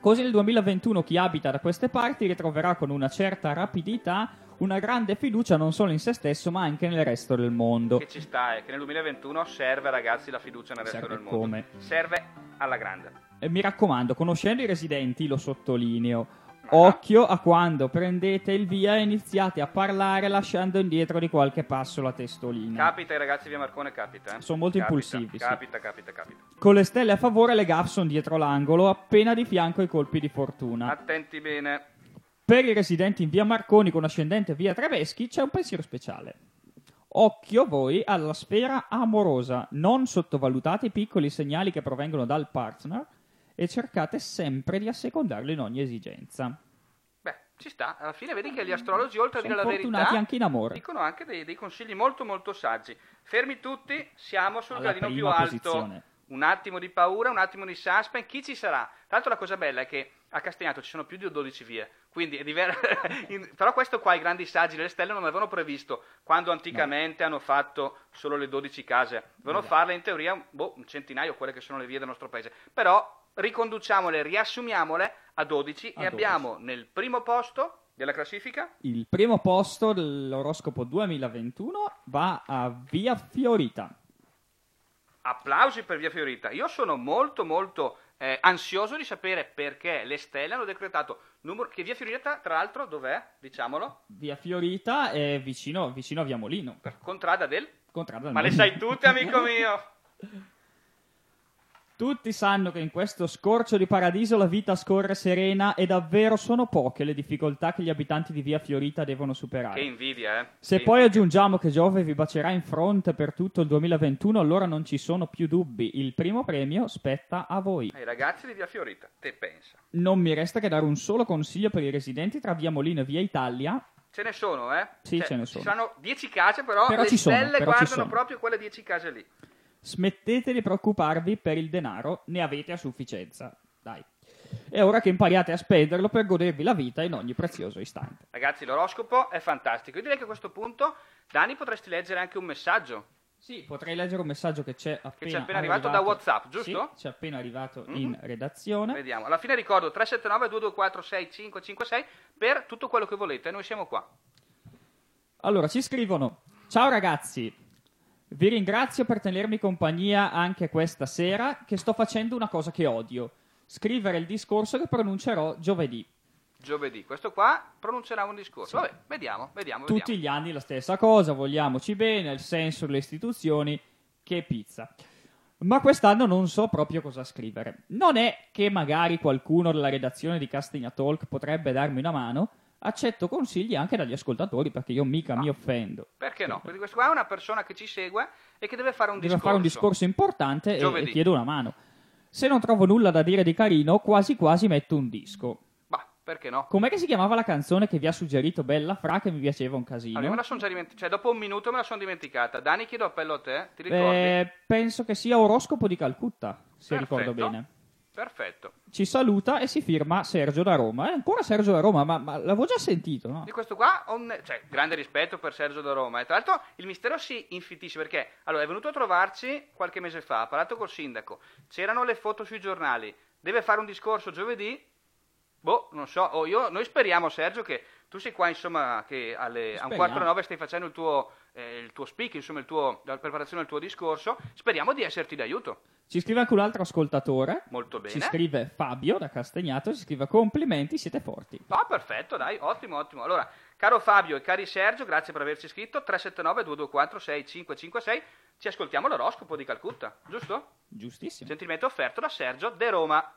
Così nel duemilaventuno chi abita da queste parti ritroverà con una certa rapidità una grande fiducia non solo in se stesso ma anche nel resto del mondo. Che ci sta è che nel duemilaventuno serve, ragazzi, la fiducia nel resto serve del mondo. Come? Serve alla grande. E mi raccomando, conoscendo i residenti, lo sottolineo, uh-huh. occhio a quando prendete il via e iniziate a parlare lasciando indietro di qualche passo la testolina. Capita, ragazzi, Via Marcone capita. Eh? Sono molto capita, impulsivi. Capita, sì. capita, capita. Con le stelle a favore le gaffe sono dietro l'angolo, appena di fianco ai colpi di fortuna. Attenti bene. Per i residenti in Via Marconi con ascendente Via Trebeschi c'è un pensiero speciale. Occhio voi alla sfera amorosa, non sottovalutate i piccoli segnali che provengono dal partner e cercate sempre di assecondarlo in ogni esigenza. Beh, ci sta. Alla fine vedi che gli astrologi, oltre a dire la verità, anche in amore. Dicono anche dei, dei consigli molto molto saggi. Fermi tutti, siamo sul alla gradino più posizione. alto. Un attimo di paura, un attimo di suspense. Chi ci sarà? Tra l'altro la cosa bella è che a Castagnato ci sono più di dodici vie, quindi è diverso. Però questo qua i grandi saggi delle stelle non avevano previsto, quando anticamente no. hanno fatto solo le dodici case. Dovevano no. farle in teoria boh, un centinaio, quelle che sono le vie del nostro paese. Però riconduciamole, riassumiamole a dodici a e dodici. Abbiamo nel primo posto della classifica? Il primo posto dell'oroscopo duemilaventuno va a Via Fiorita. Applausi per Via Fiorita. Io sono molto molto eh, ansioso di sapere perché le stelle hanno decretato numero... che Via Fiorita, tra l'altro, dov'è? Diciamolo. Via Fiorita è vicino, vicino a Via Molino. Per contrada del? scontrata dal Ma mondo. Le sai tutte, amico mio? Tutti sanno che in questo scorcio di paradiso la vita scorre serena e davvero sono poche le difficoltà che gli abitanti di Via Fiorita devono superare. Che invidia, eh? Se che poi invidia. Aggiungiamo che Giove vi bacerà in fronte per tutto il duemilaventuno, allora non ci sono più dubbi. Il primo premio spetta a voi. Ai ragazzi di Via Fiorita, te pensa. Non mi resta che dare un solo consiglio per i residenti tra Via Molino e Via Italia. Ce ne sono, eh? Sì, cioè, ce ne sono. Ci sono dieci case, però, però le ci sono, stelle però guardano ci proprio quelle dieci case lì. Smettete di preoccuparvi per il denaro, ne avete a sufficienza, dai. È ora che impariate a spenderlo per godervi la vita in ogni prezioso istante. Ragazzi, l'oroscopo è fantastico. Io direi che a questo punto, Dani, potresti leggere anche un messaggio. Sì, potrei leggere un messaggio che c'è appena, che c'è appena arrivato, arrivato da WhatsApp, giusto? Sì, c'è appena arrivato mm-hmm. in redazione. Vediamo, alla fine ricordo tre sette nove due due quattro sei cinque cinque sei per tutto quello che volete, noi siamo qua. Allora, ci scrivono: ciao ragazzi, vi ringrazio per tenermi compagnia anche questa sera, che sto facendo una cosa che odio: scrivere il discorso che pronuncerò giovedì. Giovedì, questo qua pronuncerà un discorso. Sì. Vabbè, vediamo, vediamo. Tutti vediamo. Gli anni la stessa cosa, vogliamoci bene, il senso delle istituzioni, che pizza. Ma quest'anno non so proprio cosa scrivere. Non è che magari qualcuno della redazione di Castigna Talk potrebbe darmi una mano? Accetto consigli anche dagli ascoltatori, perché io mica ah, mi offendo. Perché no? Perché questo qua è una persona che ci segue e che deve fare un deve discorso. Deve fare un discorso importante e, e chiedo una mano. Se non trovo nulla da dire di carino, quasi quasi metto un disco. Bah, perché no? Com'è che si chiamava la canzone che vi ha suggerito Bella Fra, che mi piaceva un casino? Allora, io me la sono già dimenticata, cioè dopo un minuto me la sono dimenticata. Dani, chiedo appello a te, ti ricordi? Eh, penso che sia Oroscopo di Calcutta, se Perfetto. ricordo bene. Perfetto. Ci saluta e si firma Sergio da Roma. È ancora Sergio da Roma, ma, ma l'avevo già sentito, no? Di questo qua, on... cioè, grande rispetto per Sergio da Roma. E tra l'altro il mistero si infittisce, perché allora è venuto a trovarci qualche mese fa, ha parlato col sindaco, c'erano le foto sui giornali, deve fare un discorso giovedì, boh, non so, oh, io... noi speriamo, Sergio, che tu sei qua, insomma, che alle... a un quarto alle nove stai facendo il tuo, eh, il tuo speak, insomma, il tuo... la preparazione del tuo discorso, speriamo di esserti d'aiuto. Ci scrive anche un altro ascoltatore. Molto bene. Ci scrive Fabio da Castagnato, ci scrive: complimenti, siete forti. Ah, perfetto, dai, ottimo, ottimo. Allora, caro Fabio e cari Sergio, grazie per averci scritto. tre sette nove due due quattro sei cinque cinque sei. Ci ascoltiamo l'oroscopo di Calcutta, giusto? Giustissimo. Gentilmente offerto da Sergio de Roma.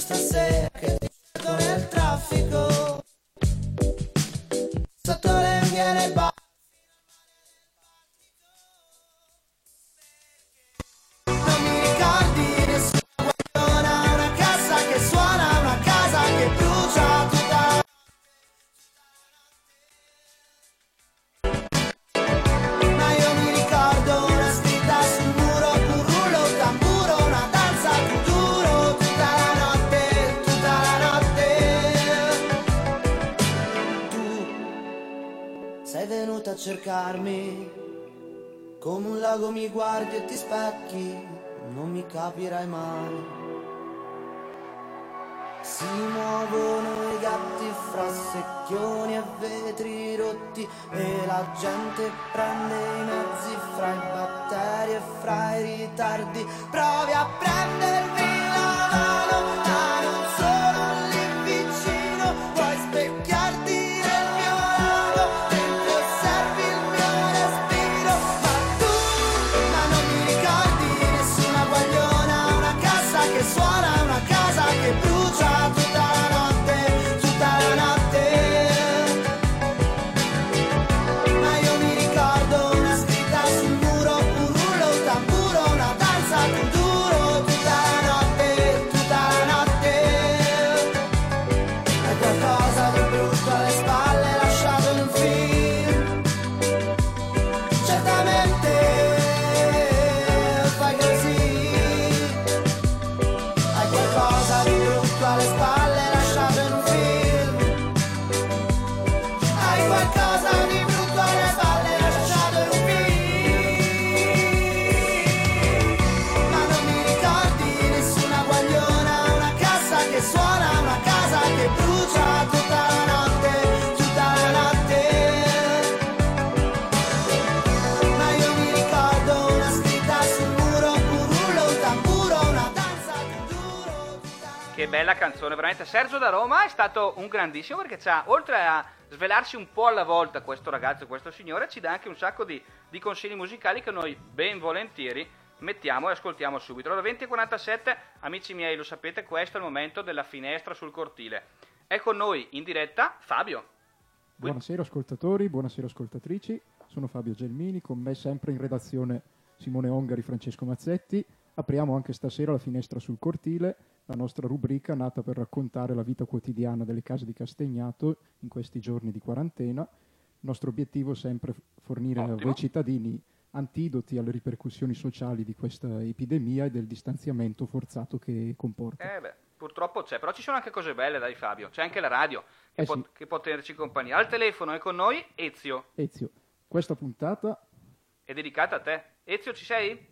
Stasera che ti sento nel traffico, sotto le viene ba- non mi ricordi nessuno quando una, una casa che suona, una casa che brucia tutta. Ma io mi ricordo una scritta sul muro, un rullo, un tamburo, una danza più duro tutta la notte. Sei venuta a cercarmi, come un lago mi guardi e ti specchi, non mi capirai mai. Si muovono i gatti fra secchioni e vetri rotti, e la gente prende i mezzi fra i batteri e fra i ritardi. Provi a prendermi la mano, ma non sono lì vicino, puoi specchiarti. Duro tutta la notte. Che bella canzone, veramente. Sergio da Roma è stato un grandissimo, perché c'ha, oltre a svelarsi un po' alla volta questo ragazzo, questo signore, ci dà anche un sacco di, di consigli musicali che noi ben volentieri mettiamo e ascoltiamo subito. Allora, venti e quarantasette, amici miei, lo sapete, questo è il momento della finestra sul cortile. È con noi in diretta Fabio. Buonasera ascoltatori, buonasera ascoltatrici. Sono Fabio Gelmini, con me sempre in redazione Simone Ongari, Francesco Mazzetti. Apriamo anche stasera la finestra sul cortile, la nostra rubrica nata per raccontare la vita quotidiana delle case di Castagnato in questi giorni di quarantena. Il nostro obiettivo è sempre fornire Ottimo. a voi cittadini antidoti alle ripercussioni sociali di questa epidemia e del distanziamento forzato che comporta. Eh beh, purtroppo c'è, però ci sono anche cose belle, dai Fabio, c'è anche la radio che, eh può, sì. che può tenerci compagnia. Al telefono è con noi Ezio. Ezio, questa puntata è dedicata a te. Ezio, ci sei?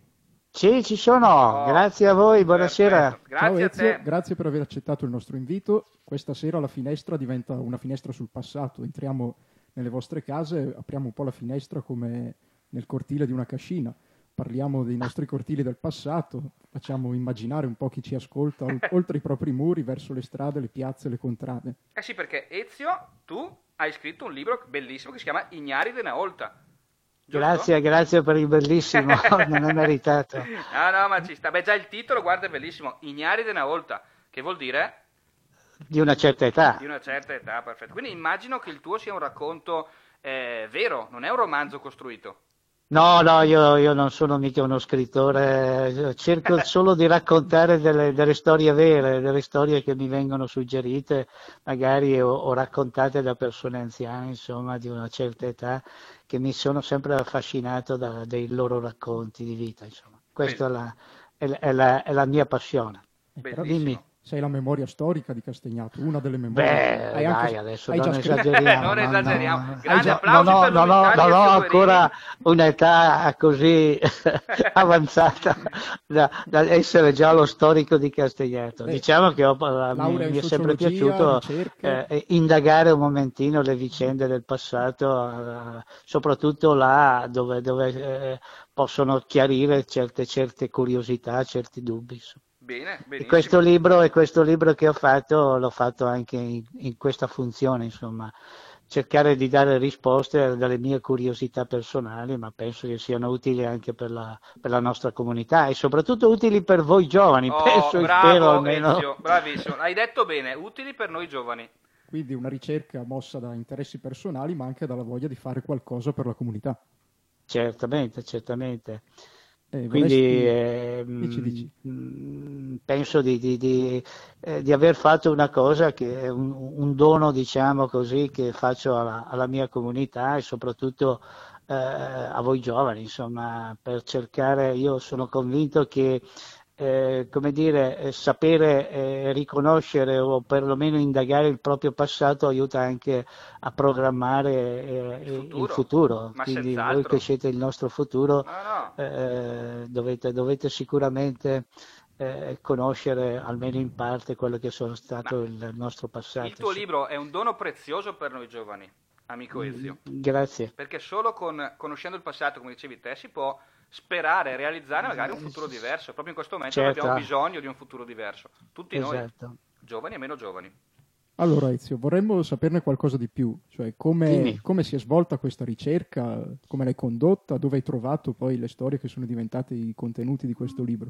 Sì, ci sono, oh, grazie a voi, buonasera. Grazie. Ciao Ezio, a te. Grazie per aver accettato il nostro invito. Questa sera la finestra diventa una finestra sul passato. Entriamo nelle vostre case, apriamo un po' la finestra come nel cortile di una cascina. Parliamo dei nostri cortili del passato, facciamo immaginare un po' chi ci ascolta oltre i propri muri, verso le strade, le piazze, le contrade. Eh sì, perché Ezio, tu hai scritto un libro bellissimo che si chiama Ignari de Naolta. Giusto? Grazie, grazie per il bellissimo, non è meritato. No, no, ma ci sta. Beh, già il titolo, guarda, è bellissimo. Ignari de Naolta, che vuol dire? Di una certa età. Di una certa età, perfetto. Quindi immagino che il tuo sia un racconto eh, vero, non è un romanzo costruito. No, no, io, io non sono mica uno scrittore, cerco solo di raccontare delle, delle storie vere, delle storie che mi vengono suggerite, magari o, o raccontate da persone anziane, insomma, di una certa età, che mi sono sempre affascinato da, dai loro racconti di vita, insomma. Questa è la, è, è, la, è la mia passione. Dimmi. Sei la memoria storica di Castagnato, una delle memorie. Beh, hai anche... dai, adesso hai non, esageriamo, non esageriamo. No, no. Grande applauso no, no, per no, no, no, no, ancora un'età così avanzata da, da essere già lo storico di Castagnato. Beh, diciamo che ho, mi, mi è sempre piaciuto eh, indagare un momentino le vicende del passato, eh, soprattutto là dove, dove eh, possono chiarire certe, certe curiosità, certi dubbi, insomma. Bene, e questo libro, e questo libro che ho fatto l'ho fatto anche in, in questa funzione, insomma, cercare di dare risposte dalle mie curiosità personali, ma penso che siano utili anche per la, per la nostra comunità e soprattutto utili per voi giovani. Oh, penso, bravo, spero, almeno. Ezio, bravissimo, hai detto bene, utili per noi giovani. Quindi una ricerca mossa da interessi personali, ma anche dalla voglia di fare qualcosa per la comunità. Certamente, certamente. Eh, Quindi eh, dici, dici. Mh, penso di, di, di, eh, di aver fatto una cosa che è un, un dono, diciamo così, che faccio alla, alla mia comunità e soprattutto eh, a voi giovani, insomma, per cercare, io sono convinto che eh, come dire, sapere eh, riconoscere o perlomeno indagare il proprio passato aiuta anche a programmare eh, il futuro, il futuro. Quindi senz'altro. Voi che siete il nostro futuro, no, no. Eh, dovete, dovete sicuramente eh, conoscere almeno in parte quello che sono stato Ma il nostro passato. Il tuo sì. libro è un dono prezioso per noi giovani, amico Ezio. Mm, grazie. Perché solo con, conoscendo il passato, come dicevi te, si può sperare e realizzare magari un futuro diverso. Proprio in questo momento certo. abbiamo bisogno di un futuro diverso, tutti esatto. noi, giovani e meno giovani. Allora Ezio, vorremmo saperne qualcosa di più, cioè come, come si è svolta questa ricerca, come l'hai condotta, dove hai trovato poi le storie che sono diventate i contenuti di questo libro.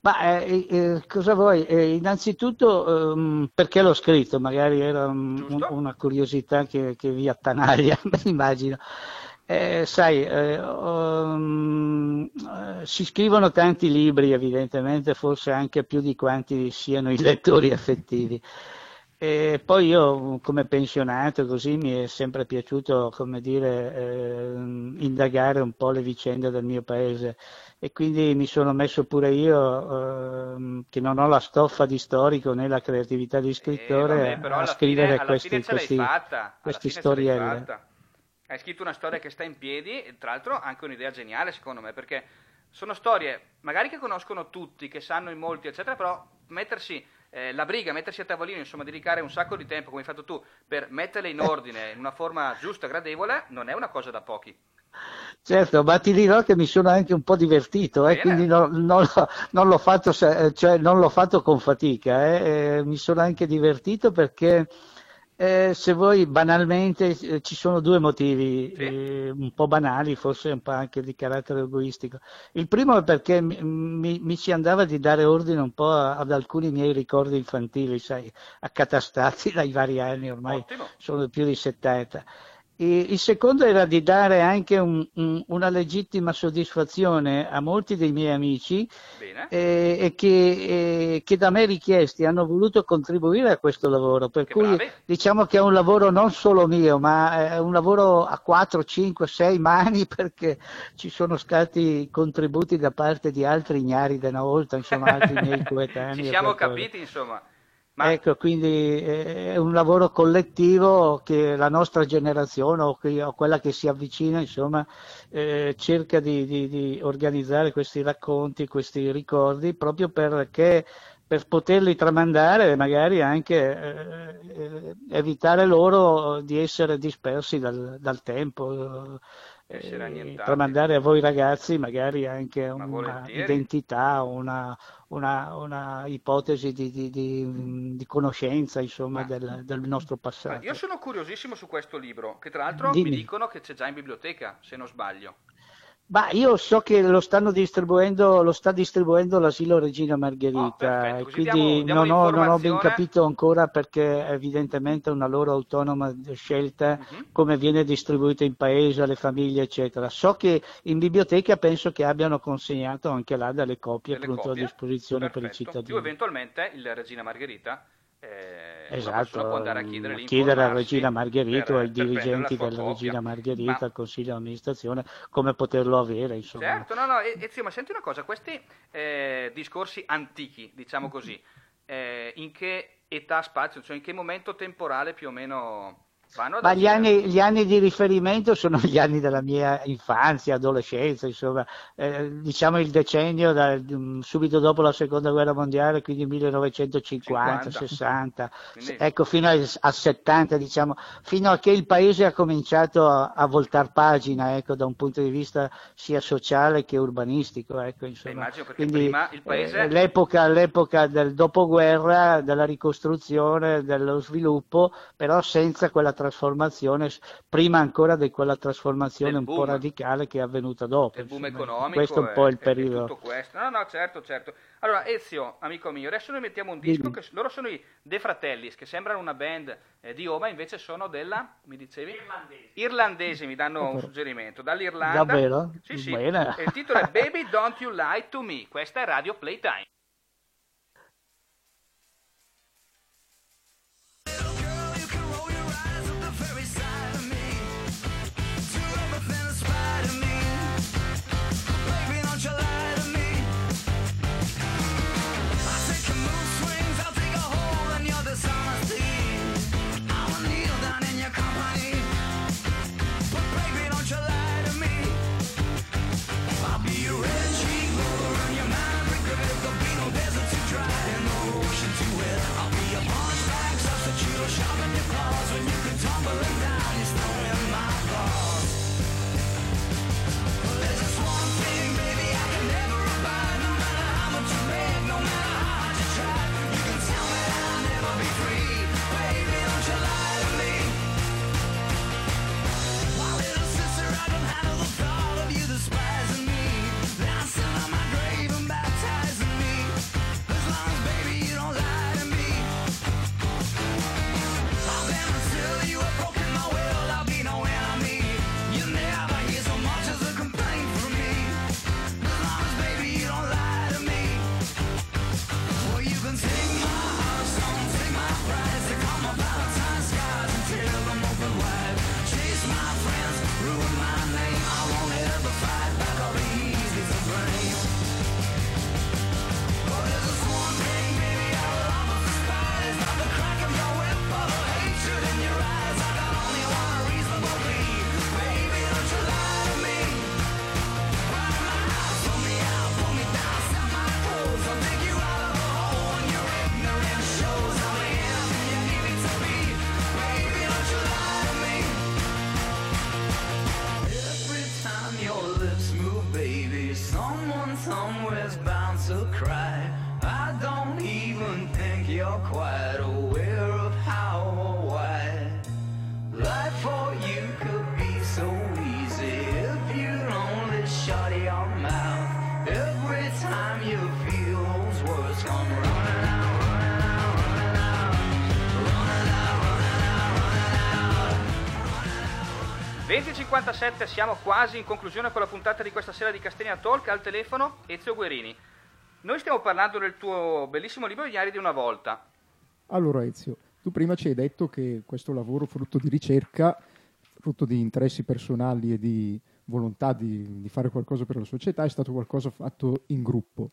Ma eh, eh, cosa vuoi? Eh, innanzitutto ehm, perché l'ho scritto, magari era un, una curiosità che, che vi attanaglia, immagino. Eh, sai, eh, um, eh, si scrivono tanti libri, evidentemente, forse anche più di quanti siano i lettori affettivi. E poi io, come pensionato, così mi è sempre piaciuto, come dire, eh, indagare un po' le vicende del mio paese e quindi mi sono messo pure io, eh, che non ho la stoffa di storico né la creatività di scrittore, eh, vabbè, a scrivere fine, questi, questi, questi storielli. Hai scritto una storia che sta in piedi e tra l'altro anche un'idea geniale, secondo me, perché sono storie magari che conoscono tutti, che sanno in molti, eccetera, però mettersi... Eh, la briga, mettersi a tavolino, insomma, dedicare un sacco di tempo, come hai fatto tu, per metterle in ordine in una forma giusta, gradevole, non è una cosa da pochi. Certo, ma ti dirò che mi sono anche un po' divertito, eh, quindi no, no, non, l'ho fatto, cioè, non l'ho fatto con fatica, eh, eh, mi sono anche divertito perché eh, se voi banalmente eh, ci sono due motivi eh, un po' banali, forse un po' anche di carattere egoistico. Il primo è perché mi, mi, mi ci andava di dare ordine un po' ad alcuni miei ricordi infantili, sai, accatastati dai vari anni, ormai Ottimo. Sono più di settanta. Il secondo era di dare anche un, un, una legittima soddisfazione a molti dei miei amici eh, e che, eh, che da me richiesti hanno voluto contribuire a questo lavoro, per che cui bravi. Diciamo che è un lavoro non solo mio, ma è un lavoro a quattro, cinque, sei mani, perché ci sono stati contributi da parte di altri ignari da una volta, insomma altri miei coetanei. Ci siamo capiti, insomma. Ma... Ecco, quindi è un lavoro collettivo che la nostra generazione o, che, o quella che si avvicina, insomma, eh, cerca di, di, di organizzare questi racconti, questi ricordi, proprio perché per poterli tramandare e magari anche eh, evitare loro di essere dispersi dal, dal tempo. Eh, tramandare a voi ragazzi magari anche Ma un'identità, una, una, una ipotesi di, di, di, di conoscenza, insomma, ah. del, del nostro passato. Io sono curiosissimo su questo libro, che tra l'altro Dimmi. Mi dicono che c'è già in biblioteca, se non sbaglio. Ma io so che lo stanno distribuendo, lo sta distribuendo l'asilo Regina Margherita, oh, quindi diamo, diamo non, ho, non ho ben capito ancora, perché evidentemente è una loro autonoma scelta uh-huh. come viene distribuita in paese alle famiglie, eccetera. So che in biblioteca penso che abbiano consegnato anche là delle copie delle pronte copie? a disposizione Perfetto. Per i cittadini. Più eventualmente il Regina Margherita. Eh, esatto, può andare a chiedere, chiedere alla Regina Margherita o ai dirigenti della copia. Regina Margherita, ma... al Consiglio di amministrazione, come poterlo avere, insomma. Certo, no, no, e, e, ma senti una cosa, questi eh, discorsi antichi, diciamo così, eh, in che età spazio, cioè in che momento temporale più o meno... Ma gli anni, gli anni di riferimento sono gli anni della mia infanzia, adolescenza, insomma, eh, diciamo il decennio da, subito dopo la seconda guerra mondiale, quindi millenovecentocinquanta, cinquanta sessanta, quindi... ecco fino al, al settanta, diciamo, fino a che il paese ha cominciato a, a voltar pagina, ecco, da un punto di vista sia sociale che urbanistico, ecco, insomma. Quindi prima il paese... eh, l'epoca, l'epoca del dopoguerra, della ricostruzione, dello sviluppo, però senza quella trasformazione, prima ancora di quella trasformazione un po' radicale che è avvenuta dopo. Il boom economico. Questo è un po' il periodo. Tutto questo. No, no, certo, certo. Allora, Ezio, amico mio, adesso noi mettiamo un disco che loro sono i De Fratellis, che sembrano una band eh, di Roma, invece sono della, mi dicevi? Irlandesi. Irlandesi, mi danno un suggerimento. Dall'Irlanda. Davvero? Sì, sì. Bene. Il titolo è Baby Don't You Lie to Me. Questa è Radio Playtime. Be a red cheek, roll around your mind, regret the beat. to cry. I don't even think you're quite aware of how or why life for you could be so easy if you'd only shut your mouth every time you feel those words come running out. venti e cinquantasette, siamo quasi in conclusione con la puntata di questa sera di Castagna Talk. Al telefono Ezio Guerini. Noi stiamo parlando del tuo bellissimo libro Gli aerei di una volta. Allora Ezio, tu prima ci hai detto che questo lavoro frutto di ricerca, frutto di interessi personali e di volontà di, di fare qualcosa per la società è stato qualcosa fatto in gruppo,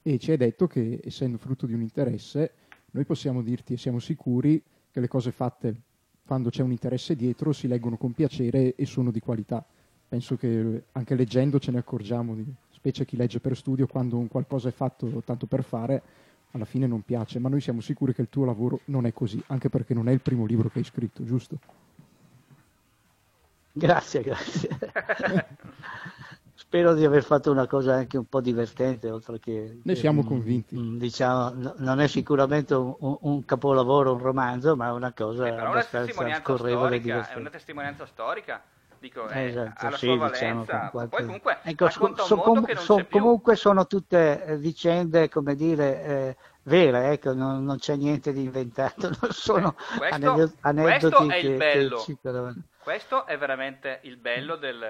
e ci hai detto che essendo frutto di un interesse noi possiamo dirti e siamo sicuri che le cose fatte quando c'è un interesse dietro si leggono con piacere e sono di qualità. Penso che anche leggendo ce ne accorgiamo, specie chi legge per studio, quando un qualcosa è fatto tanto per fare alla fine non piace, ma noi siamo sicuri che il tuo lavoro non è così, anche perché non è il primo libro che hai scritto, giusto? Grazie, grazie. Spero di aver fatto una cosa anche un po' divertente, oltre che... Ne siamo eh, convinti. Diciamo, non è sicuramente un, un capolavoro, un romanzo, ma una cosa eh, abbastanza scorrevole e divertente. È una testimonianza storica, dico, eh, esatto, alla sì, sua diciamo, valenza. Qualche... Poi comunque ecco, racconta un so, mondo com- che non so, c'è più. Comunque sono tutte eh, vicende, come dire... Eh, vera, ecco, non, non c'è niente di inventato, non sono questo, aneddoti. Questo è il che, bello, che ci... questo è veramente il bello del,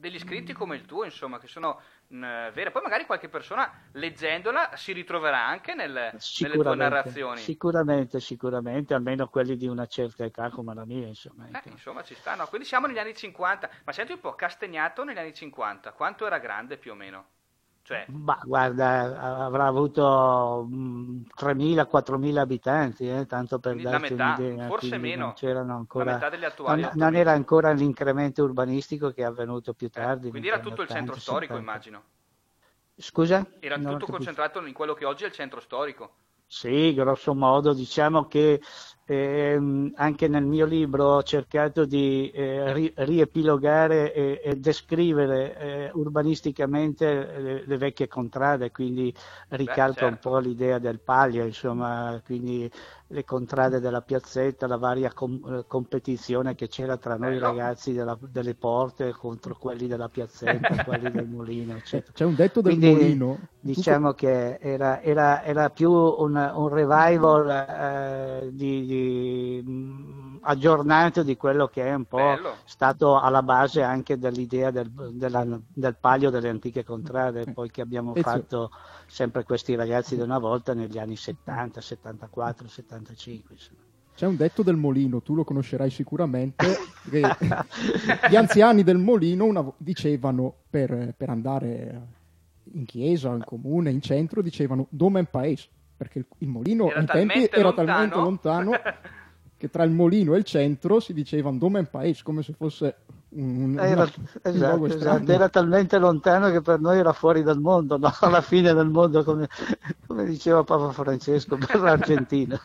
degli iscritti come il tuo, insomma, che sono mh, vere. Poi magari qualche persona leggendola si ritroverà anche nel, nelle tue narrazioni. Sicuramente, sicuramente, almeno quelli di una certa età come la mia, insomma. Ecco. Eh, insomma, ci stanno, quindi siamo negli anni cinquanta, ma senti un po', Castagnato negli anni cinquanta, quanto era grande più o meno? Cioè. Bah, guarda, avrà avuto tremila quattromila abitanti, eh, tanto per quindi darti metà, un'idea. Forse meno, non c'erano ancora, la metà degli attuali. Non, non era ancora l'incremento urbanistico che è avvenuto più tardi. Eh, quindi era tutto ottanta, il centro storico, settanta. Immagino. Scusa? Era non tutto concentrato in quello che oggi è il centro storico. Sì, grosso modo, diciamo che eh, anche nel mio libro ho cercato di eh, ri- riepilogare e, e descrivere eh, urbanisticamente le, le vecchie contrade, quindi ricalco Beh, certo. un po' l'idea del Paglia, insomma, quindi le contrade della piazzetta, la varia com- competizione che c'era tra noi eh, no. ragazzi della, delle porte contro quelli della piazzetta, quelli del mulino, eccetera. C'è un detto del quindi, mulino. Diciamo che era, era, era più un, un revival eh, di, di, aggiornato di quello che è un po' Bello. stato alla base anche dell'idea del, della, del palio delle antiche contrade, eh. poi che abbiamo Ezio. fatto sempre questi ragazzi di una volta negli anni settanta, settantaquattro, settantacinque. Insomma. C'è un detto del Molino, tu lo conoscerai sicuramente, che gli anziani del Molino una, dicevano per, per andare... in chiesa, in comune, in centro, dicevano Domen Paese, perché il, il Molino era ai tempi lontano. era talmente lontano che tra il Molino e il centro si dicevano Domen Paese, come se fosse un, era, una, esatto, un esatto. era talmente lontano che per noi era fuori dal mondo, no? Alla fine del mondo, come, come diceva Papa Francesco per l'Argentina.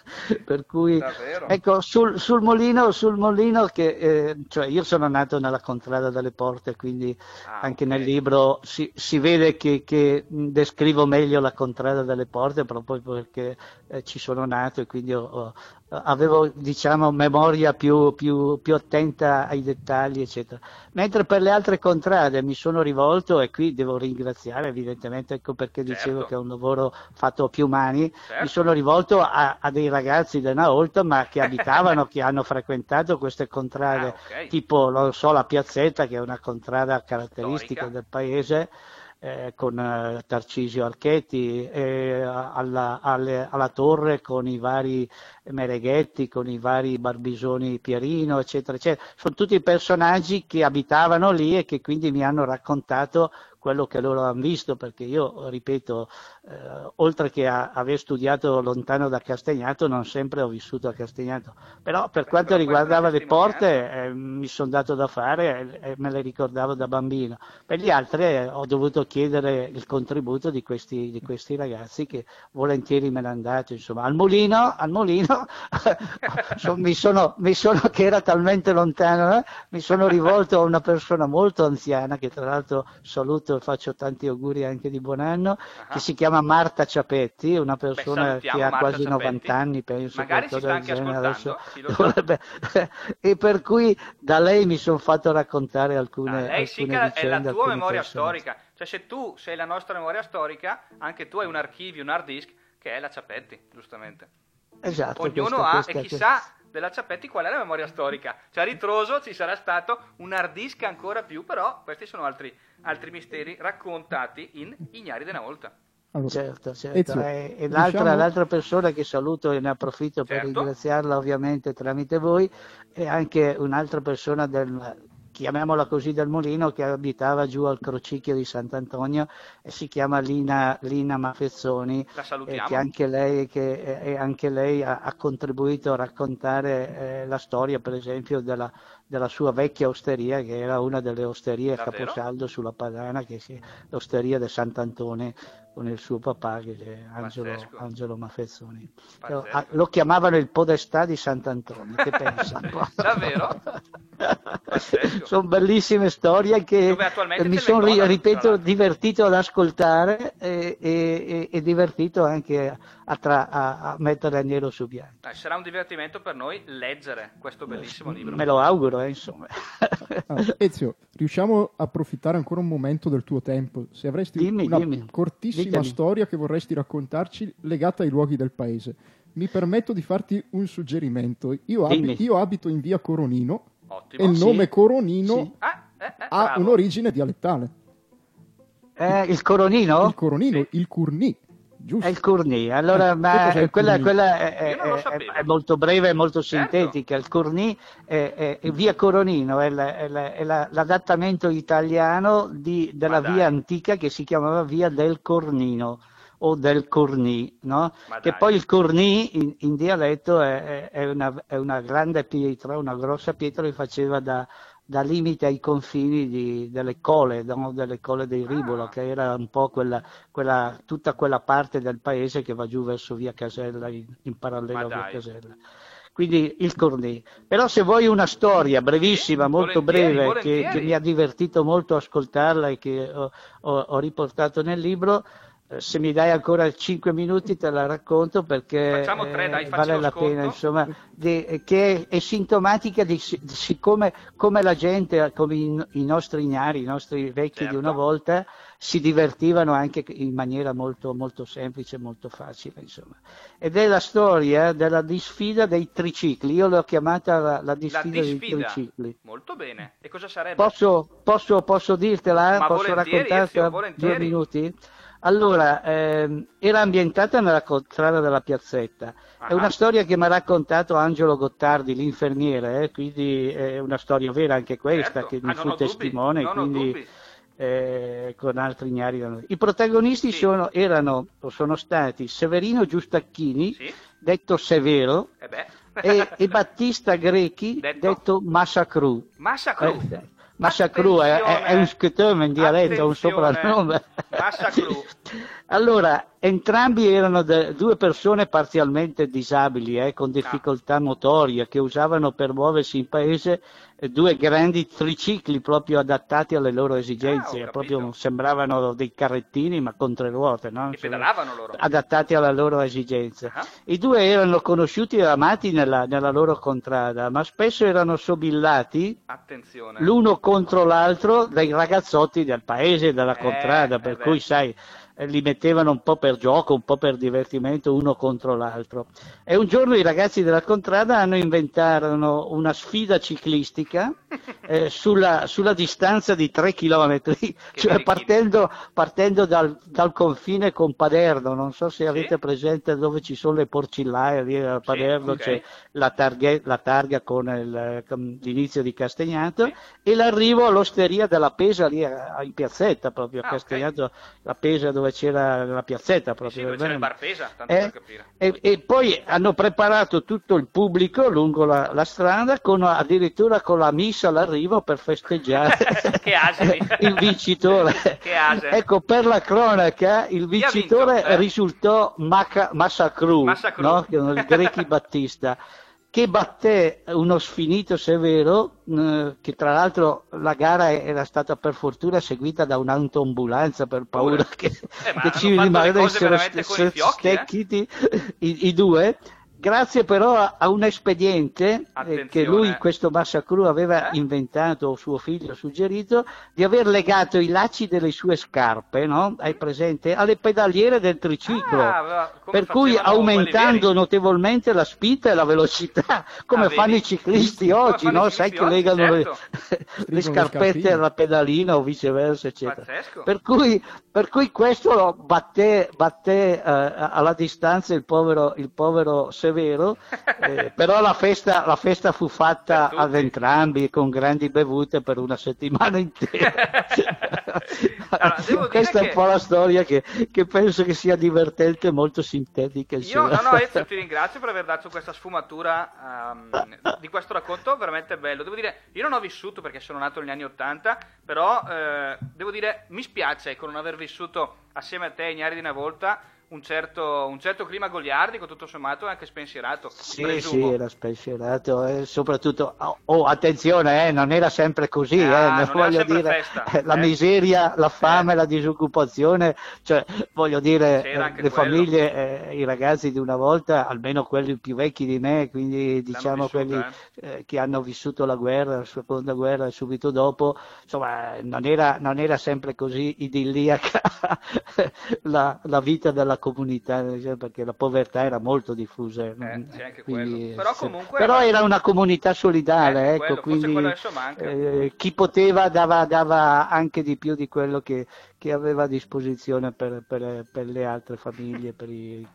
Per cui, Davvero? ecco, sul, sul Molino, sul Molino che, eh, cioè io sono nato nella contrada delle Porte, quindi ah, anche okay. nel libro si, si vede che, che descrivo meglio la contrada delle Porte proprio perché eh, ci sono nato e quindi ho, ho, avevo, diciamo, memoria più, più, più attenta ai dettagli, eccetera. Mentre per le altre contrade mi sono rivolto, e qui devo ringraziare evidentemente, ecco perché certo. dicevo che è un lavoro fatto a più mani, certo. mi sono rivolto a, a dei ragazzi da Naolta ma che abitavano, che hanno frequentato queste contrade, ah, okay. tipo non so la piazzetta che è una contrada caratteristica Storica. del paese, Eh, con eh, Tarcisio Archetti, eh, alla, alle, alla torre con i vari Mereghetti, con i vari Barbisoni Pierino, eccetera, eccetera. Sono tutti personaggi che abitavano lì e che quindi mi hanno raccontato quello che loro hanno visto, perché io, ripeto, eh, oltre che a aver studiato lontano da Castagnato, non sempre ho vissuto a Castagnato. Però per quanto riguardava le porte, eh, mi sono dato da fare e eh, me le ricordavo da bambino. Per gli altri eh, ho dovuto chiedere il contributo di questi, di questi ragazzi che volentieri me l'hanno dato. Insomma, al Molino, al Molino so, mi, sono, mi sono, che era talmente lontano, eh, mi sono rivolto a una persona molto anziana, che tra l'altro saluto saluto e faccio tanti auguri anche di buon anno, uh-huh. che si chiama Marta Ciapetti, una persona Beh, che ha Marta quasi Ciapetti. novanta anni, penso, magari si sta anche ascoltando, sì, dovrebbe... e per cui da lei mi sono fatto raccontare alcune, lei, alcune Sica, vicende, è la tua memoria persone. storica, cioè se tu sei la nostra memoria storica, anche tu hai un archivio, un hard disk che è la Ciapetti, giustamente. Esatto. Ognuno questa, ha questa, e chissà questa. della Ciapetti qual è la memoria storica. Cioè a ritroso ci sarà stato un hard disk ancora più, però questi sono altri, altri misteri raccontati in Ignari della Volta. Allora, certo, certo. Ezio, e, e l'altra, diciamo... l'altra persona che saluto e ne approfitto certo. per ringraziarla ovviamente tramite voi, è anche un'altra persona del... chiamiamola così, del Molino, che abitava giù al crocicchio di Sant'Antonio e si chiama Lina, Lina Maffezzoni, la salutiamo. Eh, che anche lei, che, eh, anche lei ha, ha contribuito a raccontare eh, la storia, per esempio, della, della sua vecchia osteria, che era una delle osterie Davvero? Caposaldo sulla Padana, che si, l'osteria del Sant'Antone, con il suo papà, che è Angelo, Angelo Maffezzoni. Pazzesco. Lo chiamavano il Podestà di Sant'Antonio, che pensa? Davvero? Sono bellissime storie che mi sono, ri- ripeto, divertito ad ascoltare e, e, e divertito anche a, tra- a mettere a nero su bianco. Eh, sarà un divertimento per noi leggere questo bellissimo libro. Me lo auguro, eh, insomma. Ah, Ezio, riusciamo a approfittare ancora un momento del tuo tempo? Se avresti dimmi, una dimmi. cortissima Una storia che vorresti raccontarci legata ai luoghi del paese. Mi permetto di farti un suggerimento. Io, abito, io abito in via Coronino Ottimo. e il nome sì. Coronino sì. Ah, eh, eh, ha bravo. un'origine dialettale. Eh, il Coronino? Il Coronino, sì. il Curni. Giusto. È il Curni, allora, eh, ma quella, Curni? quella è, è, è molto breve e molto sintetica. Certo. Il Curni è, è, è via Coronino, è, la, è, la, è la, l'adattamento italiano di, della via antica che si chiamava via del Cornino o del Curni, no? Che poi il Curni in, in dialetto è, è, una, è una grande pietra, una grossa pietra che faceva da. da limite ai confini di, delle cole, no? delle cole dei Ribolo, ah. che era un po' quella, quella, tutta quella parte del paese che va giù verso via Casella, in, in parallelo a via Casella. Quindi il Cornì. Però se vuoi una storia brevissima, molto volentieri, breve, volentieri. Che, che mi ha divertito molto ascoltarla e che ho, ho, ho riportato nel libro, se mi dai ancora cinque minuti te la racconto, perché tre, dai, eh, vale la sconto. pena, insomma, di, che è, è sintomatica di, di siccome come la gente, come i, i nostri ignari, i nostri vecchi certo. di una volta, si divertivano anche in maniera molto, molto semplice, molto facile, insomma. Ed è la storia della disfida dei tricicli, io l'ho chiamata la, la, disfida, la disfida dei tricicli. Molto bene, e cosa sarebbe? Posso, posso, posso dirtela? Ma posso raccontartela in due minuti? Allora, ehm, era ambientata nella contrada della piazzetta. Ah. È una storia che mi ha raccontato Angelo Gottardi, l'infermiere, eh, quindi è una storia vera anche questa, certo. che mi ah, fu testimone, dubbi. quindi eh, con altri ignari. I protagonisti sì. sono, erano o sono stati Severino Giustacchini, sì. detto Severo, eh beh. e, e Battista Grechi, detto, detto Massacru. Massacru. Eh, Massacru è, è un scrittore in dialetto, un soprannome. Massacru. Allora, entrambi erano de- due persone parzialmente disabili, eh, con difficoltà motoria, che usavano per muoversi in paese due grandi tricicli proprio adattati alle loro esigenze, ah, proprio sembravano dei carrettini ma con tre ruote, no? E pedalavano loro. Adattati alle loro esigenze. Uh-huh. I due erano conosciuti e amati nella, nella loro contrada, ma spesso erano sobillati Attenzione. l'uno contro l'altro dai ragazzotti del paese, della contrada, eh, per eh cui sai... li mettevano un po' per gioco, un po' per divertimento uno contro l'altro. E un giorno i ragazzi della contrada hanno inventarono una sfida ciclistica eh, sulla, sulla distanza di tre chilometri, cioè partendo, partendo dal, dal confine con Paderno. Non so se avete sì. presente dove ci sono le porcillaie, lì a Paderno sì, okay. c'è la, targhe, la targa con, il, con l'inizio di Castagnato sì. e l'arrivo all'osteria della Pesa, lì in piazzetta proprio, a ah, Castagnato, okay. la Pesa dove c'era la piazzetta proprio, sì, dove c'era il bar Pesa, tanto eh, per capire. E, e poi hanno preparato tutto il pubblico lungo la, la strada, con addirittura con la missa all'arrivo per festeggiare che il vincitore. Che ecco, per la cronaca il vincitore vinto, eh? risultò Maca, Massacru, Massacru. No? Il Grechi Battista. che batté uno sfinito severo, eh, che tra l'altro la gara era stata per fortuna seguita da un'autoambulanza per paura che, eh, che ci rimanessero st- st- fiocchi, stecchiti eh? i, i due, grazie però a, a un espediente eh, che lui, questo Massacru, aveva eh? inventato, o suo figlio suggerito, di aver legato i lacci delle sue scarpe, no? Hai presente? Alle pedaliere del triciclo, ah, per cui aumentando notevolmente la spinta e la velocità, come ah, fanno i ciclisti oggi, no? Ciclisti sai oggi, che legano certo. le, le scarpette alla pedalina o viceversa, eccetera. Per cui, per cui questo batté, batté eh, alla distanza il povero, il povero Severo, eh, però la festa, la festa fu fatta ad entrambi con grandi bevute per una settimana intera. Allora, questa è un che... po' la storia che, che penso che sia divertente e molto sintetica. Io, no, no, io ti ringrazio per aver dato questa sfumatura um, di questo racconto veramente bello. Devo dire, io non ho vissuto perché sono nato negli anni ottanta, però eh, devo dire, mi spiace ecco, non aver vissuto assieme a te, Ignari Di Navolta, un certo, un certo clima goliardico, tutto sommato, anche spensierato. Sì, presumo. Sì, era spensierato, e soprattutto, oh, oh attenzione, eh, non era sempre così, ah, eh, non voglio dire, festa, la eh. miseria, la fame, eh. la disoccupazione, cioè, voglio dire, eh, le quello. famiglie, eh, i ragazzi di una volta, almeno quelli più vecchi di me, quindi diciamo vissuta, quelli eh. Eh, che hanno vissuto la guerra, la seconda guerra e subito dopo, insomma, non era, non era sempre così idilliaca la, la vita della comunità, perché la povertà era molto diffusa, eh, anche quindi, però, comunque però era... era una comunità solidale, eh, ecco, quello, quindi eh, chi poteva dava, dava anche di più di quello che, che aveva a disposizione per, per, per le altre famiglie, per i...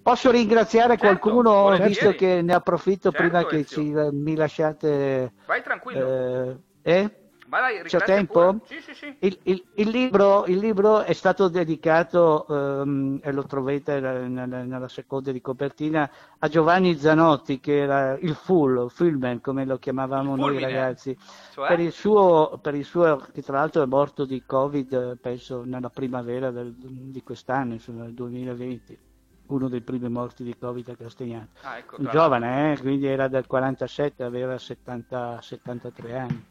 Posso ringraziare certo, qualcuno, volentieri. Visto che ne approfitto certo, prima che ci, mi lasciate... Vai tranquillo. Eh? eh? Vai, c'è tempo? Sì, sì, sì. Il, il, il, libro, il libro è stato dedicato, um, e lo trovate nella, nella seconda di copertina, a Giovanni Zanotti, che era il full, Fullman, come lo chiamavamo il noi fulmine. Ragazzi, cioè? per, il suo, per il suo, che tra l'altro è morto di Covid, penso, nella primavera del, di quest'anno, insomma, nel duemilaventi. Uno dei primi morti di Covid a Castigliano. Ah, ecco, un giovane, eh, quindi era del quarantasette, aveva settanta, settantatré anni.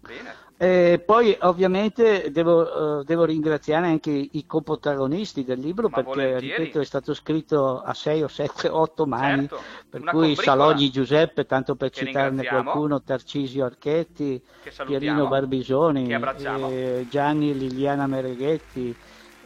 Bene. E poi ovviamente devo, uh, devo ringraziare anche i, i coprotagonisti del libro, ma perché volentieri. Ripeto è stato scritto a sei o sette, otto mani, certo. Per una cui combricola. Salogni Giuseppe, tanto per che citarne qualcuno, Tarcisio Archetti, Pierino Barbisoni, eh, Gianni Liliana Mereghetti,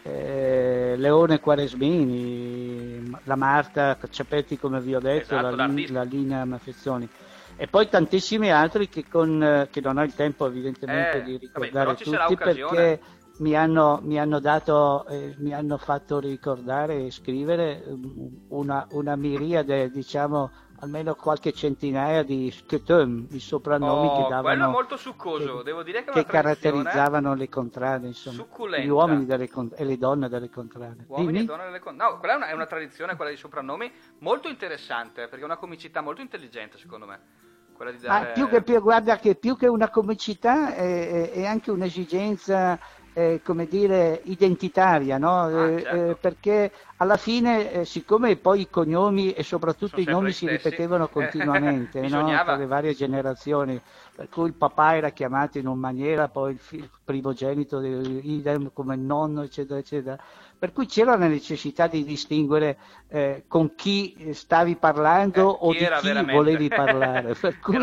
Eh, Leone Quaresmini, la Marta Cacciapetti, come vi ho detto, esatto, la, Lin, la Lina Maffezzoni e poi tantissimi altri che, con, che non ho il tempo evidentemente eh, di ricordare vabbè, tutti perché mi hanno, mi hanno dato eh, mi hanno fatto ricordare e scrivere una, una miriade, diciamo almeno qualche centinaia di di soprannomi oh, che davano, quello molto succoso, che, devo dire che, che caratterizzavano le contrade, insomma, succulenta. Gli uomini delle, e le donne delle contrade. Uomini e donne delle contrade. No, quella è una, è una tradizione, quella dei soprannomi, molto interessante, perché è una comicità molto intelligente, secondo me. Quella di dare... ah, più che più, guarda che più che una comicità è, è anche un'esigenza Eh, come dire identitaria, no? Ah, certo. eh, perché alla fine, eh, siccome poi i cognomi e soprattutto sono i nomi si ripetevano continuamente no? Tra le varie generazioni, per cui il papà era chiamato in una maniera, poi il, fi- il primogenito idem come il nonno, eccetera, eccetera. Per cui c'era la necessità di distinguere eh, con chi stavi parlando eh, o chi di chi veramente. Volevi parlare. Per cui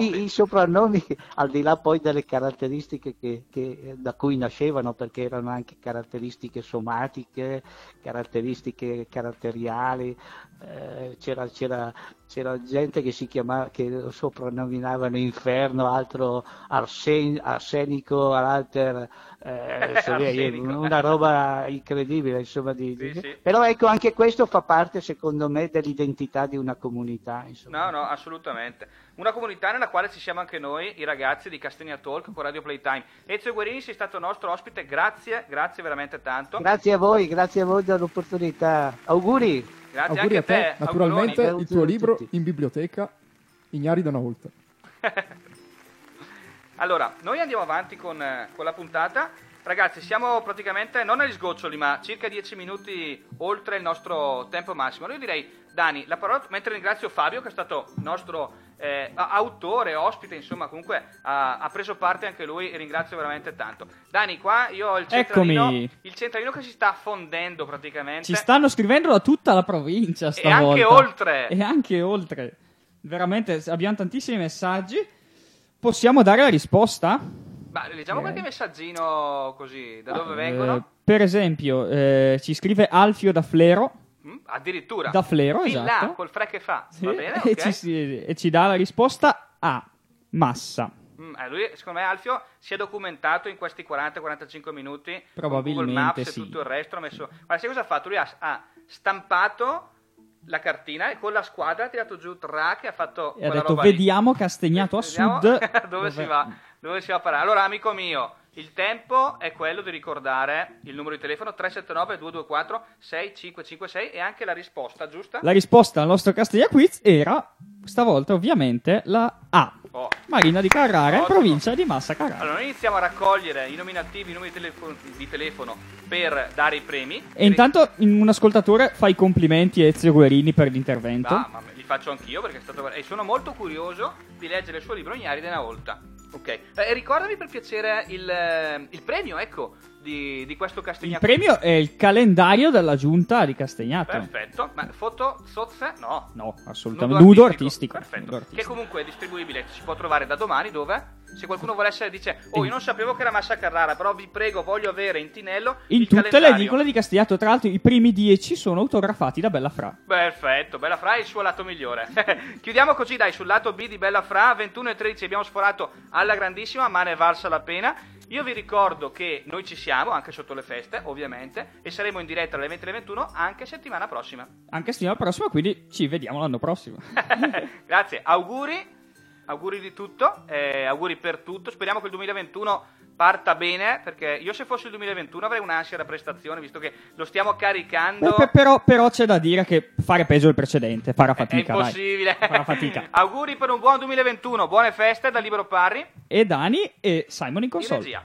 i, i soprannomi, al di là poi delle caratteristiche che, che, da cui nascevano, perché erano anche caratteristiche somatiche, caratteristiche caratteriali, eh, c'era, c'era, c'era gente che si chiamava, che soprannominavano Inferno, altro arsen, Arsenico, Alter, eh, arsenico. Una roba incredibile. Insomma, di, sì, di... Sì. Però ecco, anche questo fa parte secondo me dell'identità di una comunità, insomma. No, no, assolutamente, una comunità nella quale ci siamo anche noi, i ragazzi di Castegna Talk con Radio Playtime. Ezio Guerini, sei stato nostro ospite, grazie, grazie veramente tanto. Grazie a voi, grazie a voi dell'opportunità, auguri. Grazie auguri anche a te, te. Naturalmente auguroni. Il tuo libro in biblioteca, Ignari da una volta. Allora, noi andiamo avanti con, con la puntata. Ragazzi, siamo praticamente non agli sgoccioli, ma circa dieci minuti oltre il nostro tempo massimo. Io direi, Dani, la parola, mentre ringrazio Fabio che è stato nostro eh, autore, ospite, insomma, comunque ha, ha preso parte anche lui, e ringrazio veramente tanto. Dani, qua io ho il centralino, il centralino che si sta fondendo praticamente. Ci stanno scrivendo da tutta la provincia stavolta. E anche oltre. E anche oltre. Veramente abbiamo tantissimi messaggi. Possiamo dare la risposta? Bah, leggiamo eh. qualche messaggino così, da dove eh, vengono. Per esempio, eh, ci scrive Alfio da Flero. Addirittura da Flero, fin esatto, là, col fre che fa, sì, va bene, okay. e, ci, sì, e ci dà la risposta a Massa. Mm, eh, lui, secondo me, Alfio si è documentato in questi quaranta quarantacinque minuti. Probabilmente con Google Maps sì. E tutto il resto. Ha messo... Guarda, sai cosa ha fatto? Lui ha, ha stampato la cartina e con la squadra ha tirato giù tra che ha fatto. E ha detto: roba vediamo lì. Castagnato a vediamo sud. dove, si va? dove si va a parare? Allora, amico mio. Il tempo è quello di ricordare il numero di telefono tre sette nove due due quattro sei cinque cinque sei e anche la risposta, giusta? La risposta al nostro Castiglia Quiz era, stavolta ovviamente, la A. Oh. Marina di Carrara, oh, provincia no. di Massa Carrara. Allora, noi iniziamo a raccogliere i nominativi, i numeri di, telefo- di telefono per dare i premi. E intanto un ascoltatore fa i complimenti a Ezio Guerini per l'intervento. Ah, ma li faccio anch'io perché è stato... E sono molto curioso di leggere il suo libro Gnari di una volta. Ok, eh, ricordami per piacere il, il premio, ecco, di, di questo Castagnato. Il premio è il calendario della giunta di Castagnato. Perfetto, ma foto, sozze, no. No, assolutamente, nudo artistico. Nudo artistico. Perfetto, nudo artistico. Che comunque è distribuibile, si può trovare da domani, dove? Se qualcuno volesse, dice, oh io non sapevo che era Massa Carrara, però vi prego, voglio avere in tinello in il calendario. In tutte le edicole di Castagnato, tra l'altro i primi dieci sono autografati da Bella Fra. Perfetto, Bella Fra è il suo lato migliore. Chiudiamo così dai, sul lato B di Bella Fra, ventuno e tredici abbiamo sforato alla grandissima, ma ne è valsa la pena. Io vi ricordo che noi ci siamo, anche sotto le feste, ovviamente, e saremo in diretta alle venti e ventuno anche settimana prossima. Anche settimana prossima, quindi ci vediamo l'anno prossimo. Grazie, auguri. Auguri di tutto, eh, auguri per tutto. Speriamo che il duemilaventuno parta bene, perché io se fossi il duemilaventuno avrei un'ansia da prestazione, visto che lo stiamo caricando. Beh, però, però c'è da dire che fare peggio del precedente, farà fatica. È impossibile. Dai, farà fatica. Auguri per un buon duemilaventuno, buone feste da Libero Parri. E Dani e Simon in console. In regia.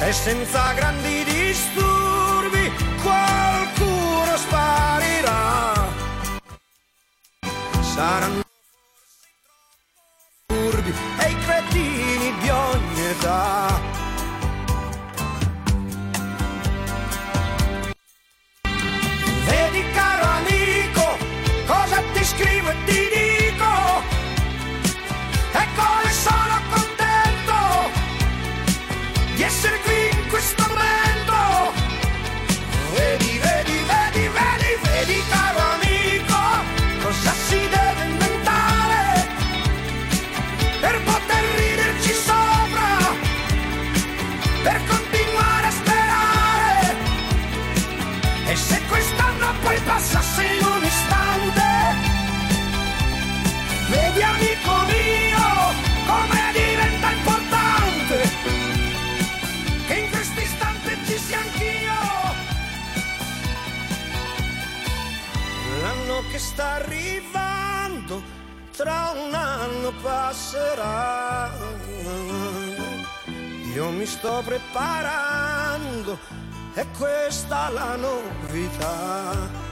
e senza grandi disturbi qualcuno sparirà. Saranno forse troppo furbi e i cretini di ogni età. Vedi caro amico cosa ti scrivo e ti dico, e come sono contento di essere qui in questo momento. Vedi, vedi, vedi, vedi, vedi caro amico cosa si deve inventare per poter riderci sopra, per continuare a sperare. E se quest'anno poi passasse in un istante, vedi amico mio come diventa importante che in questo istante ci sia anch'io. L'anno che sta arrivando tra un anno passerà. Io mi sto preparando e questa la novità.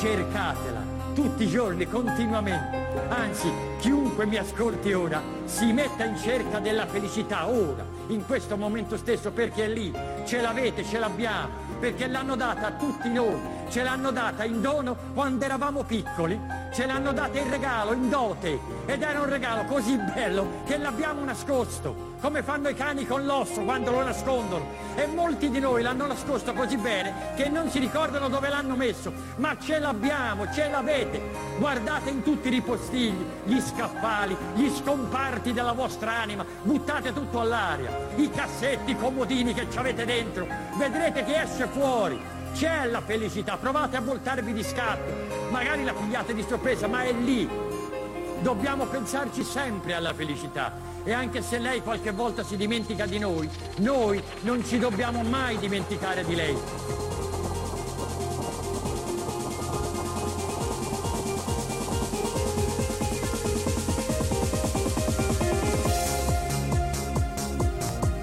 Cercatela tutti i giorni, continuamente. Anzi, chiunque mi ascolti ora si metta in cerca della felicità ora, in questo momento stesso, perché è lì, ce l'avete, ce l'abbiamo, perché l'hanno data a tutti noi, ce l'hanno data in dono quando eravamo piccoli, ce l'hanno data in regalo, in dote, ed era un regalo così bello che l'abbiamo nascosto, come fanno i cani con l'osso quando lo nascondono, e molti di noi l'hanno nascosto così bene che non si ricordano dove l'hanno messo, ma ce l'abbiamo, ce l'avete. Guardate in tutti i ripostigli, gli scaffali, gli scomparti della vostra anima, buttate tutto all'aria, i cassetti, i comodini che ci avete dentro, vedrete che esce fuori. C'è la felicità, provate a voltarvi di scatto, magari la pigliate di sorpresa, ma è lì. Dobbiamo pensarci sempre alla felicità, e anche se lei qualche volta si dimentica di noi, noi non ci dobbiamo mai dimenticare di lei.